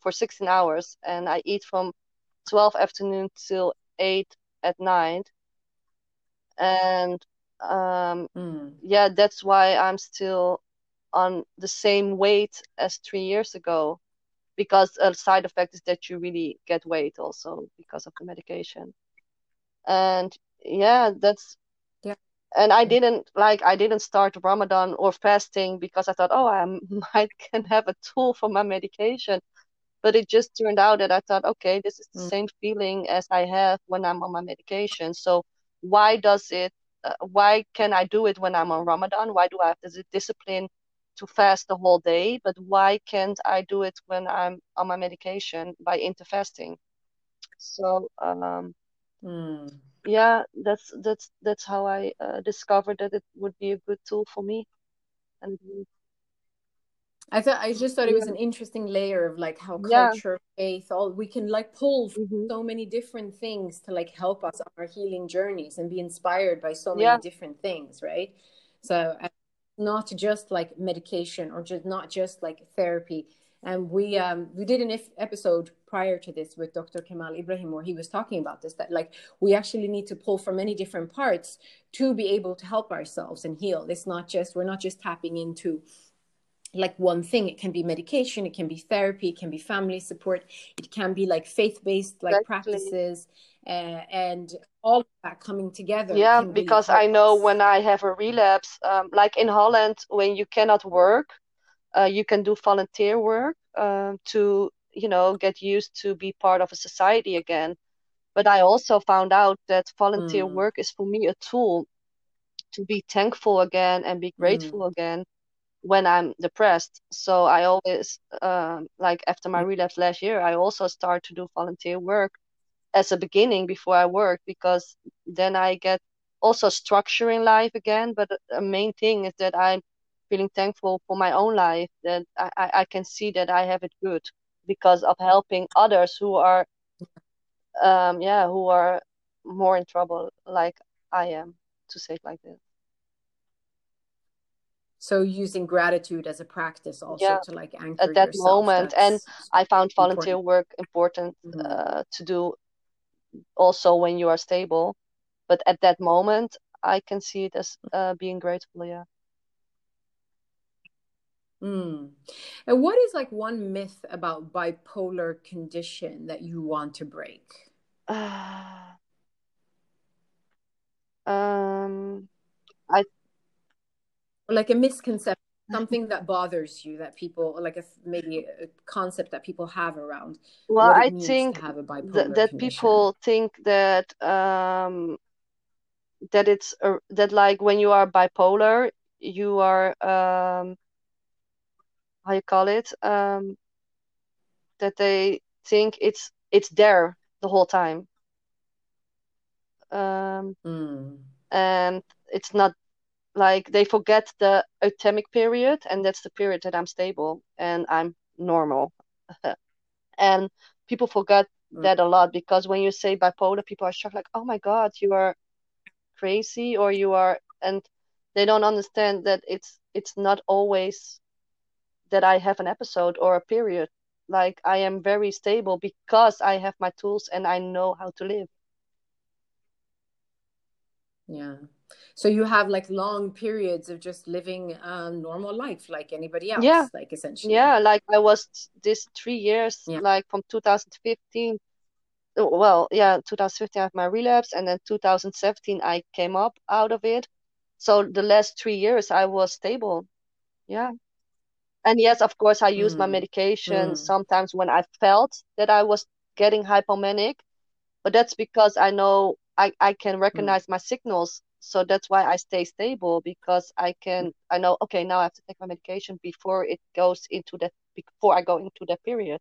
for sixteen hours, and I eat from twelve afternoon till eight at night. And um, mm. yeah, that's why I'm still on the same weight as three years ago, because a side effect is that you really get weight also because of the medication. And yeah, that's, yeah. and I didn't like, I didn't start Ramadan or fasting because I thought, oh, I might can have a tool for my medication. But it just turned out that I thought, okay, this is the mm. same feeling as I have when I'm on my medication. So why does it, uh, why can I do it when I'm on Ramadan? Why do I have the discipline to fast the whole day? But why can't I do it when I'm on my medication by interfasting? So um, mm. yeah, that's that's that's how I uh, discovered that it would be a good tool for me. And I thought I just thought it was an interesting layer of like how culture, yeah. faith, all we can like pull from mm-hmm. so many different things to like help us on our healing journeys and be inspired by so many yeah. different things, right? So not just like medication or just not just like therapy. And we um, we did an if episode prior to this with Doctor Kemal Ibrahim, where he was talking about this, that like we actually need to pull from many different parts to be able to help ourselves and heal. It's not just we're not just tapping into like one thing. It can be medication, it can be therapy, it can be family support, it can be like faith-based like exactly. practices uh, and all of that coming together. Yeah, because really I know us. When I have a relapse, um, like in Holland, when you cannot work, uh, you can do volunteer work um, to, you know, get used to be part of a society again. But I also found out that volunteer mm. work is for me a tool to be thankful again and be grateful mm. again when I'm depressed. So I always, um, like after my relapse last year, I also start to do volunteer work as a beginning before I work, because then I get also structure in life again. But the main thing is that I'm feeling thankful for my own life, that I, I can see that I have it good because of helping others who are um, yeah, who are more in trouble, like I am, to say it like this. So using gratitude as a practice also yeah. to like anchor at that yourself, moment. And I found volunteer important. work important mm-hmm. uh, to do also when you are stable. But at that moment, I can see it as uh, being grateful, yeah. Mm. And what is like one myth about bipolar condition that you want to break? Uh, um, I like a misconception, something that bothers you that people like a, maybe a concept that people have around. Well, what it I means think to have a bipolar th- that condition. People think that um, that it's uh, that like when you are bipolar, you are. Um, how you call it, um, that they think it's it's there the whole time. Um, mm. And it's not, like, they forget the eutemic period, and that's the period that I'm stable and I'm normal. And people forget mm. that a lot, because when you say bipolar, people are shocked, like, oh my God, you are crazy, or you are, and they don't understand that it's it's not always that I have an episode or a period. Like, I am very stable because I have my tools and I know how to live. Yeah. So you have like long periods of just living a normal life like anybody else. Yeah. Like essentially. Yeah. Like I was this three years, yeah. like from twenty fifteen. Well, yeah, twenty fifteen I had my relapse, and then two thousand seventeen I came up out of it. So the last three years I was stable. Yeah. And yes, of course, I use mm. my medication mm. sometimes when I felt that I was getting hypomanic. But that's because I know I, I can recognize mm. my signals. So that's why I stay stable, because I can, I know, okay, now I have to take my medication before it goes into that, before I go into that period.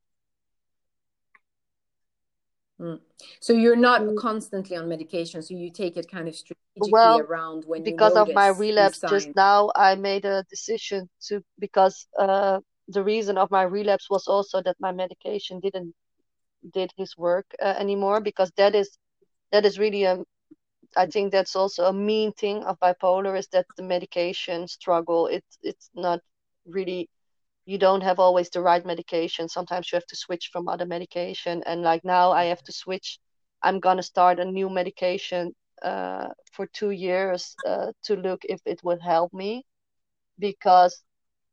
Mm. So you're not mm. constantly on medication. So you take it kind of strategically well, around when because you because of my relapse just now, I made a decision to, because uh, the reason of my relapse was also that my medication didn't did his work uh, anymore, because that is that is really a, I think that's also a mean thing of bipolar, is that the medication struggle. It it's not really. You don't have always the right medication. Sometimes you have to switch from other medication. And like now I have to switch. I'm going to start a new medication uh, for two years uh, to look if it will help me. Because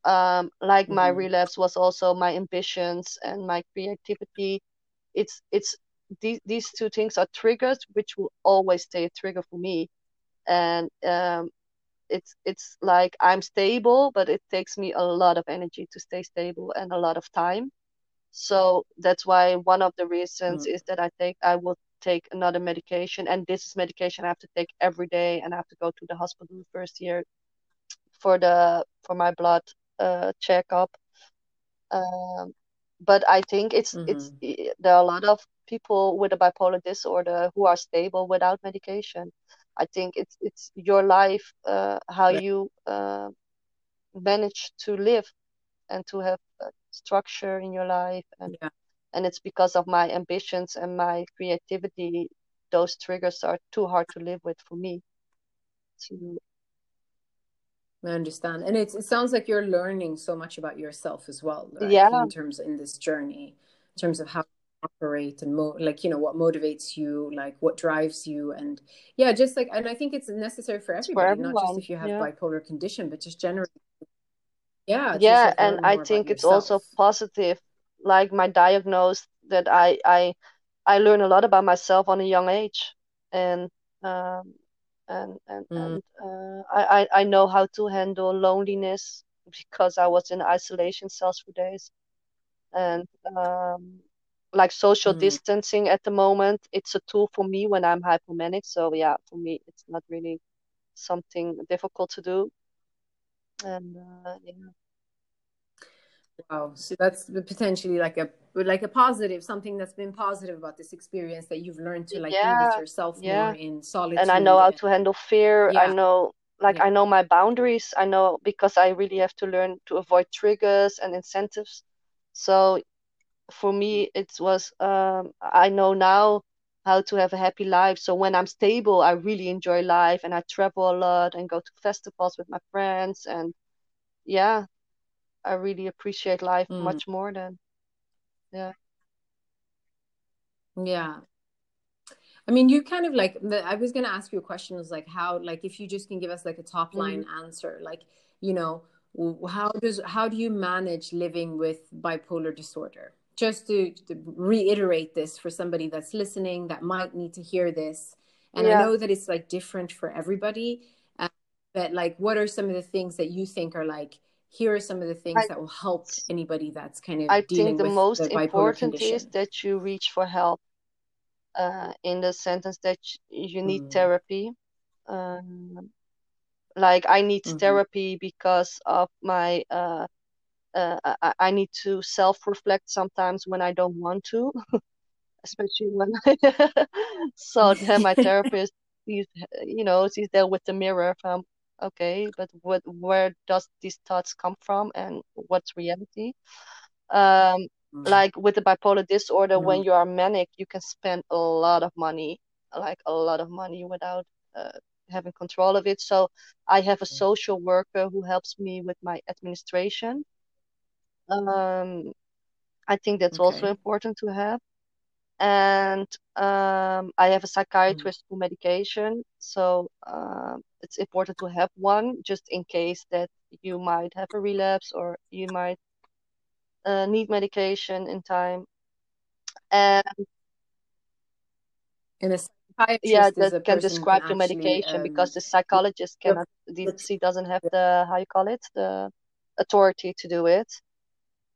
um, like mm-hmm. my relapse was also my ambitions and my creativity. It's it's these, these two things are triggers, which will always stay a trigger for me. And um It's it's like I'm stable, but it takes me a lot of energy to stay stable and a lot of time. So that's why one of the reasons mm. is that I take I will take another medication, and this is medication I have to take every day, and I have to go to the hospital the first year for the for my blood uh, checkup. Um, but I think it's mm-hmm. it's there are a lot of people with a bipolar disorder who are stable without medication. I think it's it's your life, uh, how yeah. you uh, manage to live and to have uh, structure in your life. And yeah. and it's because of my ambitions and my creativity, those triggers are too hard to live with for me. To... I understand. And it's, it sounds like you're learning so much about yourself as well. Right? Yeah. In terms in this journey, in terms of how operate and mo- like you know what motivates you, like what drives you, and yeah just like and I think it's necessary for everybody, for everyone, not just if you have yeah. bipolar condition, but just generally yeah yeah like and I think it's yourself. Also positive, like my diagnose, that I I I learn a lot about myself on a young age, and um and and, mm. and uh, I I know how to handle loneliness, because I was in isolation cells for days, and um like social mm. distancing at the moment, it's a tool for me when I'm hypomanic. So yeah, for me, it's not really something difficult to do. And uh, yeah. Wow, so that's potentially like a like a positive, something that's been positive about this experience, that you've learned to like yeah. be with yourself yeah. more in solitude. And I know how to handle fear. Yeah. I know, like yeah. I know my boundaries. I know, because I really have to learn to avoid triggers and incentives. So. For me, it was, um, I know now how to have a happy life. So when I'm stable, I really enjoy life, and I travel a lot and go to festivals with my friends. And yeah, I really appreciate life mm. much more than, yeah. Yeah. I mean, you kind of like, the, I was going to ask you a question is like how, like if you just can give us like a top line mm. answer, like, you know, how does, how do you manage living with bipolar disorder? Just to, to reiterate this for somebody that's listening that might need to hear this. And yeah. I know that it's like different for everybody, uh, but like, what are some of the things that you think are like, here are some of the things I, that will help anybody that's kind of I dealing with the bipolar condition? I think the most important is that you reach for help. Uh, in the sense that you need mm. therapy. Um, like I need mm-hmm. therapy because of my, uh, uh, I, I need to self-reflect sometimes when I don't want to, especially when I, so then my therapist, he's, you know, she's there with the mirror from, okay, but what, where does these thoughts come from and what's reality? Um, Like with the bipolar disorder, mm-hmm. when you are manic, you can spend a lot of money, like a lot of money without uh, having control of it. So I have a social worker who helps me with my administration. Um, I think that's okay. also important to have. And um, I have a psychiatrist mm-hmm. for medication. So uh, it's important to have one just in case that you might have a relapse or you might Uh, need medication in time, and and a psychiatrist yeah that can describe the medication um, because the psychologist cannot the, she doesn't have the how you call it the authority to do it.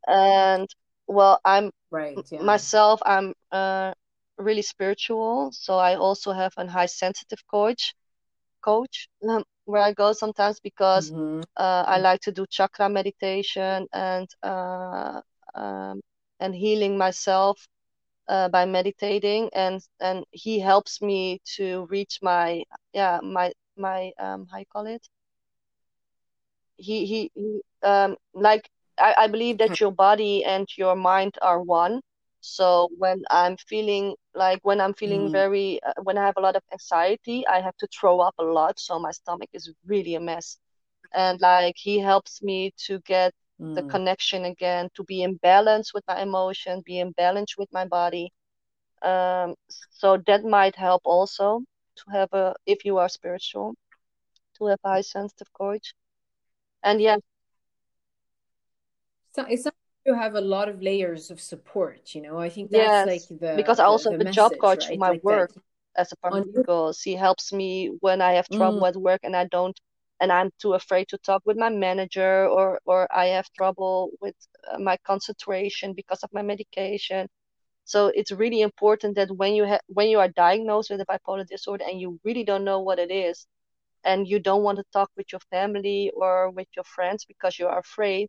And well, I'm right yeah. myself. I'm uh, really spiritual, so I also have a high sensitive coach, coach um, where I go sometimes because mm-hmm. uh, I like to do chakra meditation and uh, um, and healing myself uh, by meditating, and and he helps me to reach my yeah my my um how you call it he he, he um like I, I believe that your body and your mind are one. So when I'm feeling like when I'm feeling mm. very, uh, when I have a lot of anxiety, I have to throw up a lot. So my stomach is really a mess. And like, he helps me to get mm. the connection again, to be in balance with my emotion, be in balance with my body. Um, so that might help also to have a, if you are spiritual, to have a high sensitive coach. And yeah. So it's not- You have a lot of layers of support, you know. I think that's yes, like the because I also the, the have a job coach right? for my like work that. As a paralegal. She helps me when I have trouble mm. at work and I don't, and I'm too afraid to talk with my manager, or or I have trouble with my concentration because of my medication. So it's really important that when you ha- when you are diagnosed with a bipolar disorder and you really don't know what it is, and you don't want to talk with your family or with your friends because you are afraid.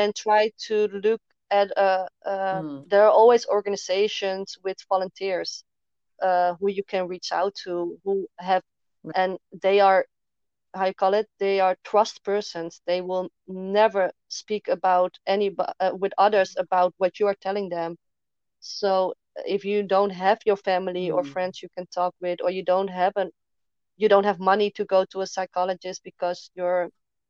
Then try to look at, uh, uh, mm. there are always organizations with volunteers uh, who you can reach out to, who have, and they are, how you call it, they are trust persons. They will never speak about any, uh, with others about what you are telling them. So if you don't have your family mm. or friends you can talk with, or you don't have an, you don't have money to go to a psychologist because your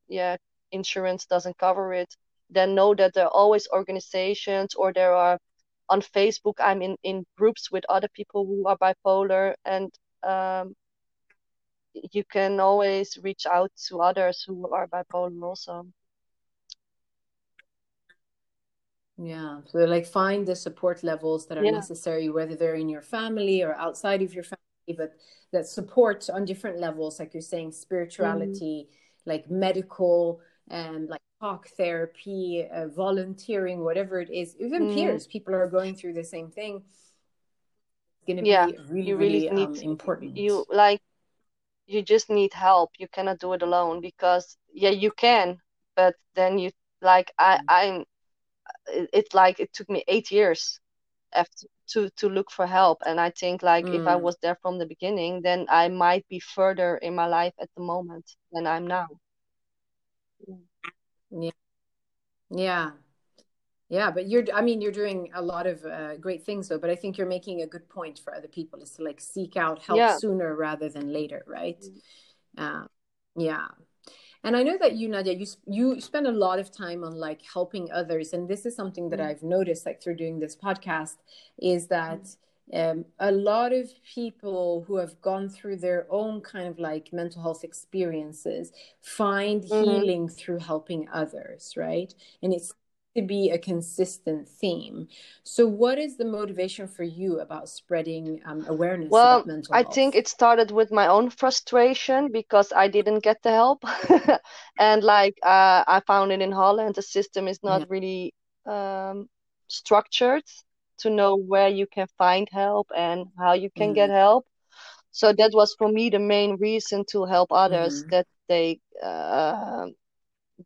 yeah, insurance doesn't cover it, then know that there are always organizations, or there are on Facebook, I'm in, in groups with other people who are bipolar, and um, you can always reach out to others who are bipolar also. Yeah, so like find the support levels that are yeah. necessary, whether they're in your family or outside of your family, but that support on different levels, like you're saying, spirituality, mm-hmm. like medical, and like talk therapy, uh, volunteering, whatever it is, even mm. peers, people are going through the same thing. It's going to yeah, be really, you really, really need, um, important. You like, you just need help. You cannot do it alone because yeah, you can, but then you like, I, I'm, it's like, it took me eight years after to, to look for help. And I think like, mm. if I was there from the beginning, then I might be further in my life at the moment than I'm now. Yeah. Yeah. Yeah, but you're, I mean, you're doing a lot of uh, great things, though. But I think you're making a good point for other people, is to like seek out help yeah. sooner rather than later. Right. Mm-hmm. Uh, yeah. And I know that you, Nadya, you, you spend a lot of time on like helping others. And this is something that mm-hmm. I've noticed like through doing this podcast, is that mm-hmm. um, a lot of people who have gone through their own kind of like mental health experiences find mm-hmm. healing through helping others. Right. And it's to be a consistent theme. So what is the motivation for you about spreading um, awareness well, about mental health? Well, I think it started with my own frustration because I didn't get the help. And like uh, I found it in Holland, the system is not yeah. really um, structured to know where you can find help and how you can mm-hmm. get help. So that was for me the main reason to help others, mm-hmm. that they uh,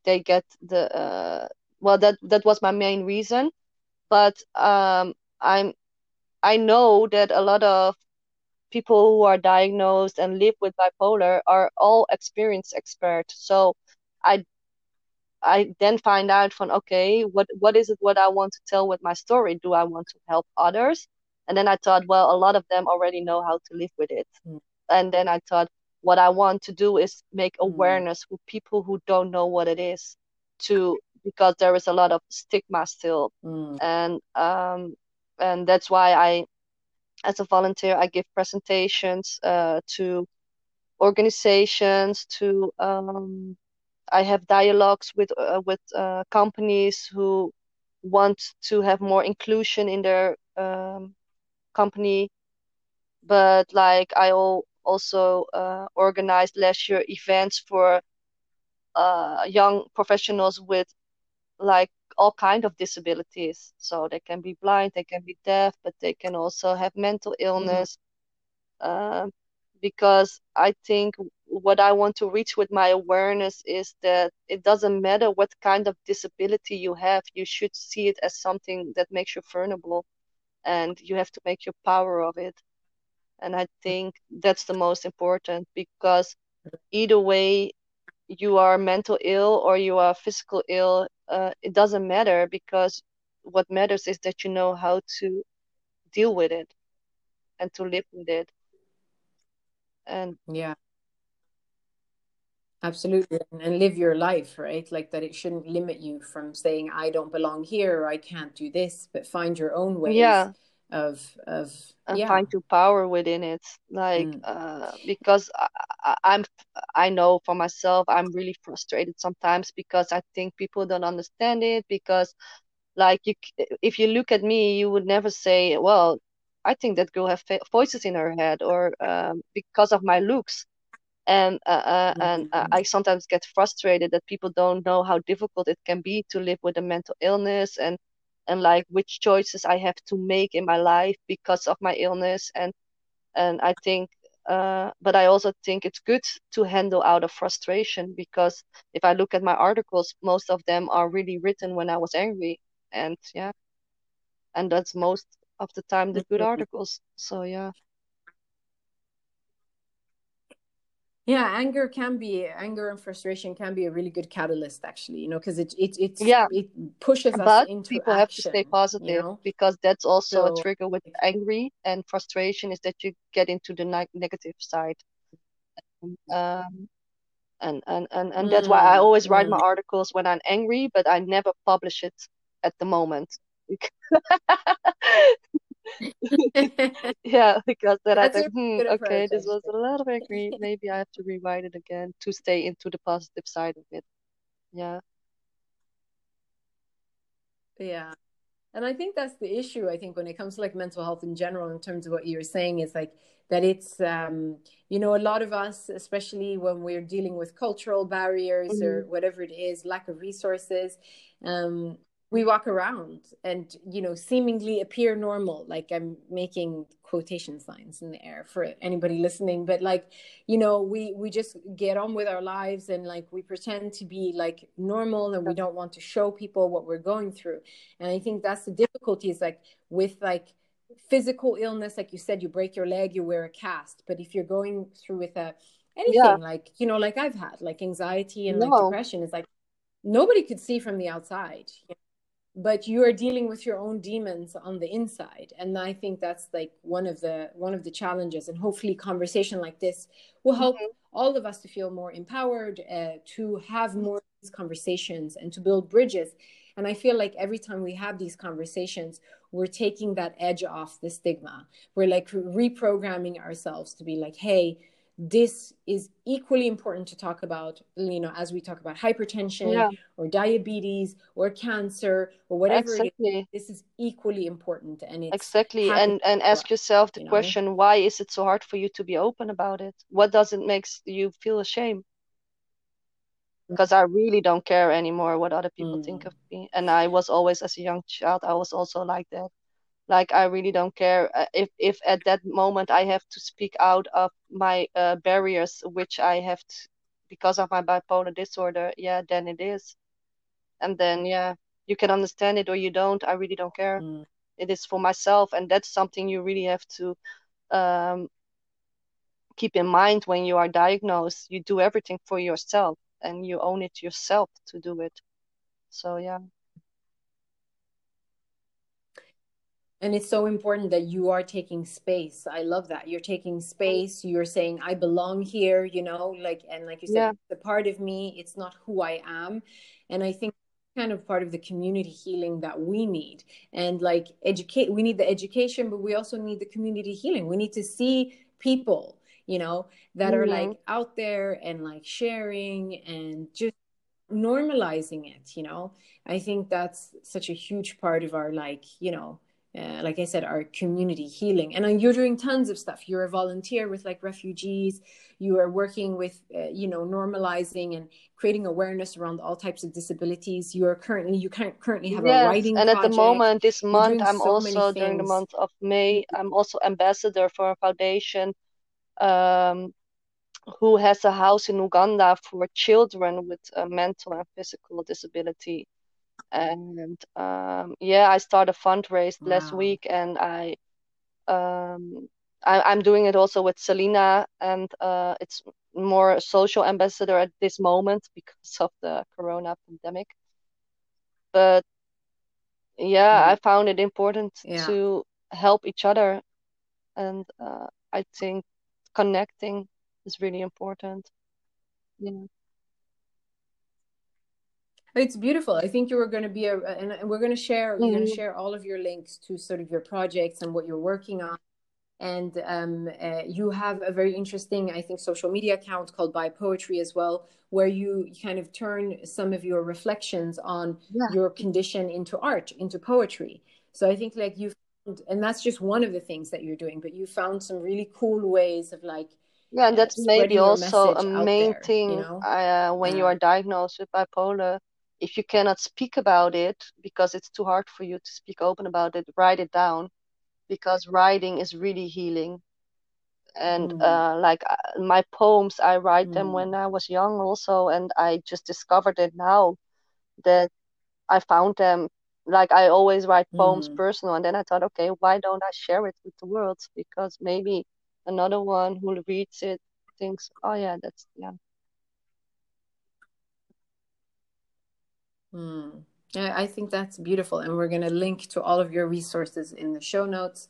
they get the... Uh, Well, that, that was my main reason, but um, I'm I know that a lot of people who are diagnosed and live with bipolar are all experienced experts. So I I then find out from okay, what what is it what I want to tell with my story? Do I want to help others? And then I thought, well, a lot of them already know how to live with it. Mm. And then I thought, what I want to do is make awareness mm. with people who don't know what it is to. Because there is a lot of stigma still, mm. and um, and that's why I, as a volunteer, I give presentations uh, to organizations. To um, I have dialogues with uh, with uh, companies who want to have more inclusion in their um, company, but like I also uh, organized last year events for uh, young professionals with. Like all kind of disabilities, so they can be blind, they can be deaf, but they can also have mental illness. Mm-hmm. Uh, because I think what I want to reach with my awareness is that it doesn't matter what kind of disability you have, you should see it as something that makes you vulnerable, and you have to make your power of it. And I think that's the most important, because either way, you are mental ill or you are physical ill, uh, it doesn't matter, because what matters is that you know how to deal with it and to live with it. And yeah, absolutely. And live your life, right? Like that it shouldn't limit you from saying, I don't belong here, or I can't do this, but find your own ways yeah. of, of, and yeah. find your power within it. Like, mm. uh, because I, I'm, I know for myself, I'm really frustrated sometimes because I think people don't understand it. Because, like, you, if you look at me, you would never say, "Well, I think that girl have voices in her head," or um, because of my looks. And uh, uh, mm-hmm. and uh, I sometimes get frustrated that people don't know how difficult it can be to live with a mental illness, and and like which choices I have to make in my life because of my illness. And and I think. Uh, but I also think it's good to handle out of frustration, because if I look at my articles, most of them are really written when I was angry, and yeah, and that's most of the time the good articles. So yeah, yeah, anger can be anger and frustration can be a really good catalyst, actually, you know, because it it it's, yeah it pushes us but into people action, have to stay positive, you know? Because that's also so, a trigger with angry and frustration is that you get into the ne- negative side, um, and and and and that's mm, why I always write mm. my articles when I'm angry, but I never publish it at the moment. yeah, because then That's I think, hmm, okay, approach. This was a lot of angry. Maybe I have to rewrite it again to stay into the positive side of it. Yeah. Yeah. And I think that's the issue, I think, when it comes to like mental health in general, in terms of what you're saying, is like that it's, um, you know, a lot of us, especially when we're dealing with cultural barriers mm-hmm. or whatever it is, lack of resources, um, we walk around and, you know, seemingly appear normal. Like, I'm making quotation signs in the air for anybody listening, but like, you know, we, we just get on with our lives, and like, we pretend to be like normal, and we don't want to show people what we're going through. And I think that's the difficulty, is like with like physical illness, like you said, you break your leg, you wear a cast, but if you're going through with a, anything yeah. like, you know, like I've had like anxiety and no. like depression, it's like, nobody could see from the outside, you know? but you are dealing with your own demons on the inside. And I think that's like one of the one of the challenges. And hopefully conversation like this will help mm-hmm. all of us to feel more empowered, uh, to have more conversations and to build bridges. And I feel like every time we have these conversations, we're taking that edge off the stigma. We're like reprogramming ourselves to be like, hey, this is equally important to talk about, you know, as we talk about hypertension yeah. or diabetes or cancer or whatever exactly. it is. This is equally important. And it's exactly. And, and ask yourself the you question, know? Why is it so hard for you to be open about it? What does it make you feel ashamed? Because I really don't care anymore what other people mm. think of me. And I was always, as a young child, I was also like that. Like, I really don't care if, if at that moment I have to speak out of my uh, barriers, which I have to, because of my bipolar disorder. Yeah, then it is. And then, yeah, you can understand it or you don't. I really don't care. Mm. It is for myself. And that's something you really have to um, keep in mind when you are diagnosed. You do everything for yourself. And you own it yourself to do it. So, yeah. And it's so important that you are taking space. I love that. You're taking space. You're saying, I belong here, you know, like, and like you said, yeah. it's a part of me. It's not who I am. And I think kind of part of the community healing that we need. And like educate, we need the education, but we also need the community healing. We need to see people, you know, that mm-hmm. are like out there and like sharing and just normalizing it, you know. I think that's such a huge part of our, like, you know, uh, like I said, our community healing. And you're doing tons of stuff. You're a volunteer with like refugees. You are working with, uh, you know, normalizing and creating awareness around all types of disabilities. You are currently, you can't currently have yes, a writing and project. At the moment, this month, I'm so also, during the month of May, I'm also ambassador for a foundation Um, who has a house in Uganda for children with a mental and physical disability. And um, yeah, I started a fundraise wow. last week, and I, um, I, I'm doing it also with Selena, and uh, it's more a social ambassador at this moment because of the corona pandemic. But yeah, mm. I found it important yeah. to help each other. And uh, I think connecting is really important. Yeah, it's beautiful. I think you were going to be a, and we're going to share. Mm-hmm. You're going to share all of your links to sort of your projects and what you're working on. And um, uh, you have a very interesting, I think, social media account called Bi Poetry as well, where you kind of turn some of your reflections on yeah. your condition into art, into poetry. So I think like you've. And that's just one of the things that you're doing, but you found some really cool ways of like yeah and that's maybe also a main there, thing, you know? uh, when yeah. you are diagnosed with bipolar, if you cannot speak about it because it's too hard for you to speak open about it, write it down, because writing is really healing. And mm. uh, like uh, my poems, I write mm. them when I was young also, and I just discovered it now that I found them. Like, I always write poems mm. personal, and then I thought, okay, why don't I share it with the world? Because maybe another one who reads it thinks, oh yeah, that's, yeah. Mm. Yeah, I think that's beautiful. And we're going to link to all of your resources in the show notes.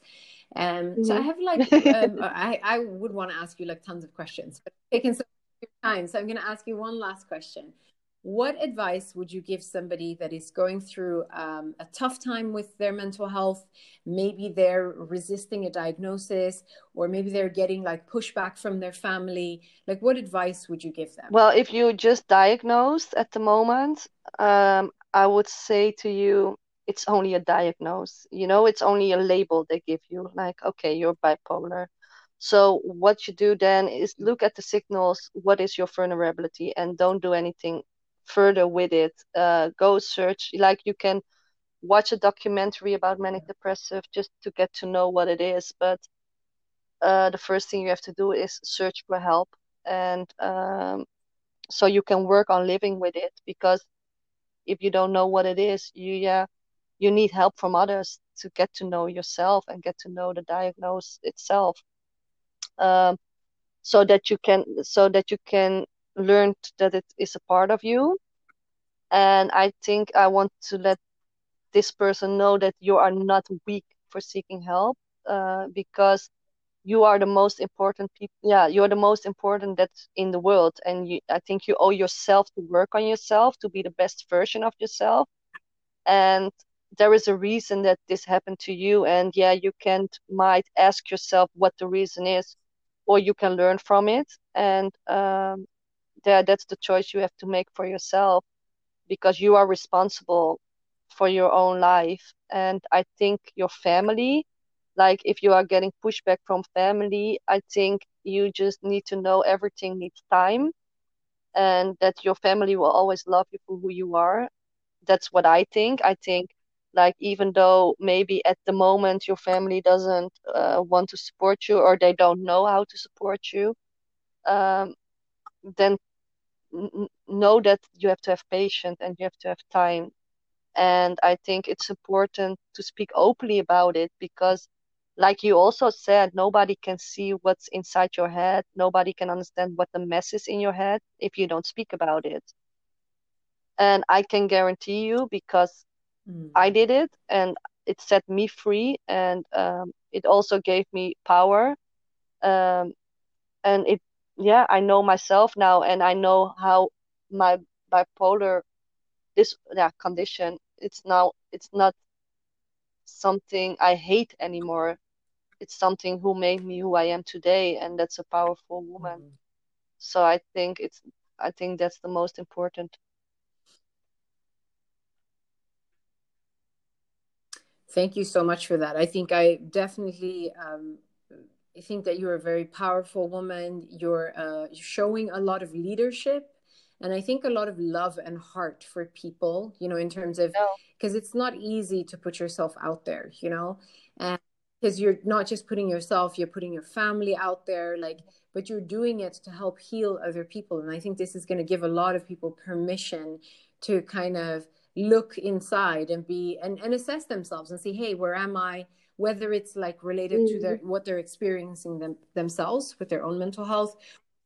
And um, mm-hmm. so I have like, um, I, I would want to ask you like tons of questions, but it's taken so much time. So I'm going to ask you one last question. What advice would you give somebody that is going through um, a tough time with their mental health? Maybe they're resisting a diagnosis, or maybe they're getting like pushback from their family. Like, what advice would you give them? Well, if you're just diagnosed at the moment, um, I would say to you, it's only a diagnosis. You know, it's only a label they give you. Like, okay, you're bipolar. So what you do then is look at the signals. What is your vulnerability? And don't do anything further with it. Uh, go search, like you can watch a documentary about manic depressive just to get to know what it is, but uh, the first thing you have to do is search for help, and um, so you can work on living with it, because if you don't know what it is, you yeah you need help from others to get to know yourself and get to know the diagnosis itself, um, so that you can so that you can learned that it is a part of you. And I think I want to let this person know that you are not weak for seeking help, uh, because you are the most important people. Yeah, you are the most important that's in the world, and you, I think you owe yourself to work on yourself to be the best version of yourself. And there is a reason that this happened to you, and yeah, you can might ask yourself what the reason is, or you can learn from it. And um, yeah, that's the choice you have to make for yourself, because you are responsible for your own life. And I think your family, like if you are getting pushback from family, I think you just need to know everything needs time, and that your family will always love you for who you are. That's what I think. I think like even though maybe at the moment your family doesn't uh, want to support you, or they don't know how to support you, um, then n- know that you have to have patience and you have to have time. And I think it's important to speak openly about it, because like you also said, nobody can see what's inside your head. Nobody can understand what the mess is in your head if you don't speak about it. And I can guarantee you, because mm. I did it, and it set me free, and um, it also gave me power. Um, and it, yeah, I know myself now, and I know how my bipolar this yeah, condition, it's now, it's not something I hate anymore. It's something who made me who I am today, and that's a powerful woman. Mm-hmm. So I think it's, I think that's the most important. Thank you so much for that. I think I definitely, um, I think that you're a very powerful woman. You're uh, showing a lot of leadership, and I think a lot of love and heart for people, you know, in terms of, because it's not easy to put yourself out there, you know, and because you're not just putting yourself, you're putting your family out there, like, but you're doing it to help heal other people. And I think this is going to give a lot of people permission to kind of look inside and be, and, and assess themselves and see, hey, where am I? Whether it's like related mm-hmm. to their, what they're experiencing them, themselves with their own mental health,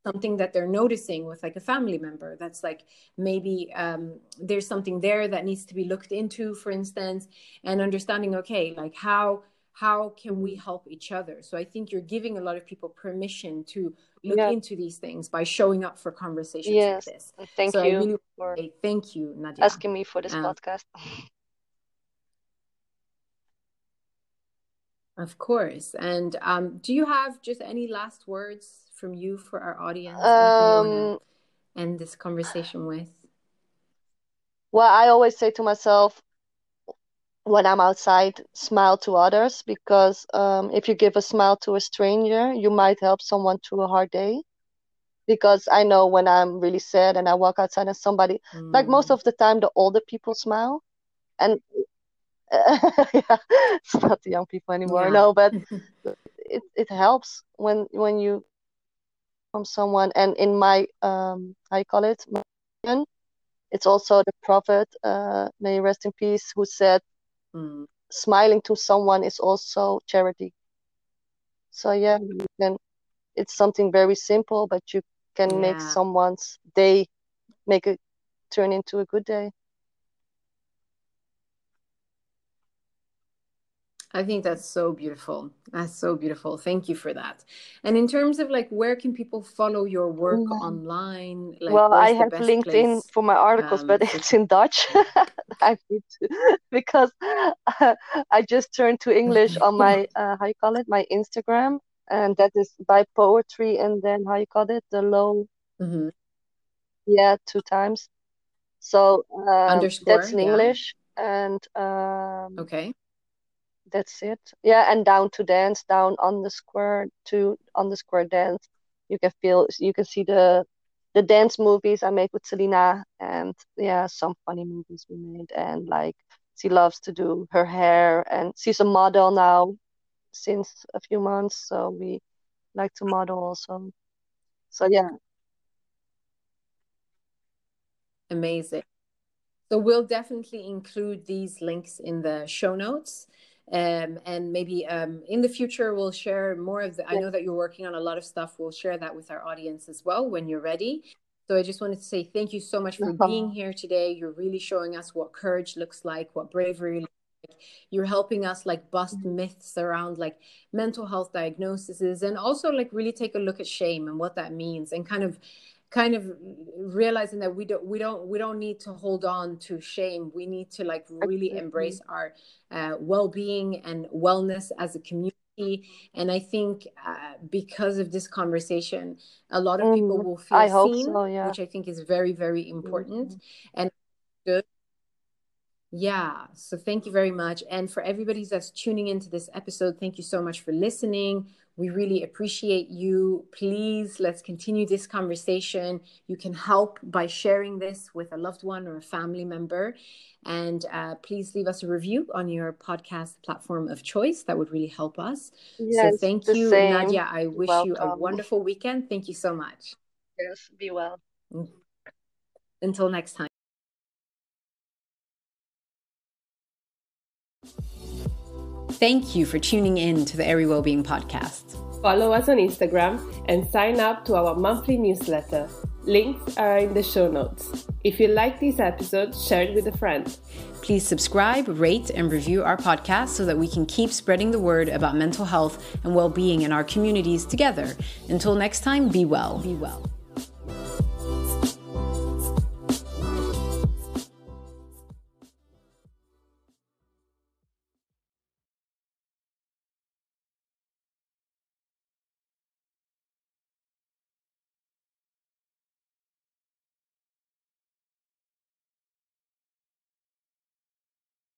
something that they're noticing with like a family member that's like maybe um, there's something there that needs to be looked into, for instance, and understanding, okay, like how how can we help each other? So I think you're giving a lot of people permission to look yeah. into these things by showing up for conversations yes. like this. Thank so you. I really for say thank you, Nadya. Asking me for this um, podcast. Of course. And um, do you have just any last words from you for our audience um and this conversation with? Well, I always say to myself when I'm outside, smile to others, because um if you give a smile to a stranger, you might help someone through a hard day. Because I know when I'm really sad and I walk outside and somebody mm. like most of the time the older people smile, and uh, yeah, it's not the young people anymore. Yeah. No, but it it helps when when you from someone. And in my um I call it my religion, it's also the prophet, uh may he rest in peace, who said mm. smiling to someone is also charity. So yeah, you can, it's something very simple, but you can yeah. make someone's day, make it turn into a good day. I think that's so beautiful. That's so beautiful. Thank you for that. And in terms of like, where can people follow your work mm. online? Like, well, I have LinkedIn for my articles, um, but it's in Dutch. I need to, because uh, I just turned to English on my, uh, how you call it, my Instagram. And that is Bi Poetry. And then how you call it, the low. Mm-hmm. Yeah, two times. So um, that's in yeah. English. And um, okay. That's it. Yeah, and down to dance, down underscore to underscore dance. You can feel, you can see the the dance movies I make with Selena, and yeah, some funny movies we made. And like she loves to do her hair, and she's a model now since a few months. So we like to model also. So yeah, amazing. So we'll definitely include these links in the show notes. Um, and maybe um, in the future, we'll share more of the, I know that you're working on a lot of stuff. We'll share that with our audience as well when you're ready. So I just wanted to say thank you so much for no being here today. You're really showing us what courage looks like, what bravery looks You're helping us like bust mm-hmm. myths around like mental health diagnoses, and also like really take a look at shame and what that means, and kind of kind of realizing that we don't we don't we don't need to hold on to shame. We need to like really Absolutely. embrace our uh, well-being and wellness as a community. And I think uh, because of this conversation, a lot of people will feel I seen, hope so, yeah. which I think is very, very important. Mm-hmm. And good. Yeah, so thank you very much. And for everybody that's tuning into this episode, thank you so much for listening. We really appreciate you. Please, let's continue this conversation. You can help by sharing this with a loved one or a family member. And uh, please leave us a review on your podcast platform of choice. That would really help us. Yes, so thank you, same. Nadia. I wish Welcome. you a wonderful weekend. Thank you so much. Yes, be well. Until next time. Thank you for tuning in to the Eri Wellbeing Podcast. Follow us on Instagram and sign up to our monthly newsletter. Links are in the show notes. If you like this episode, share it with a friend. Please subscribe, rate, and review our podcast so that we can keep spreading the word about mental health and well-being in our communities together. Until next time, be well. Be well.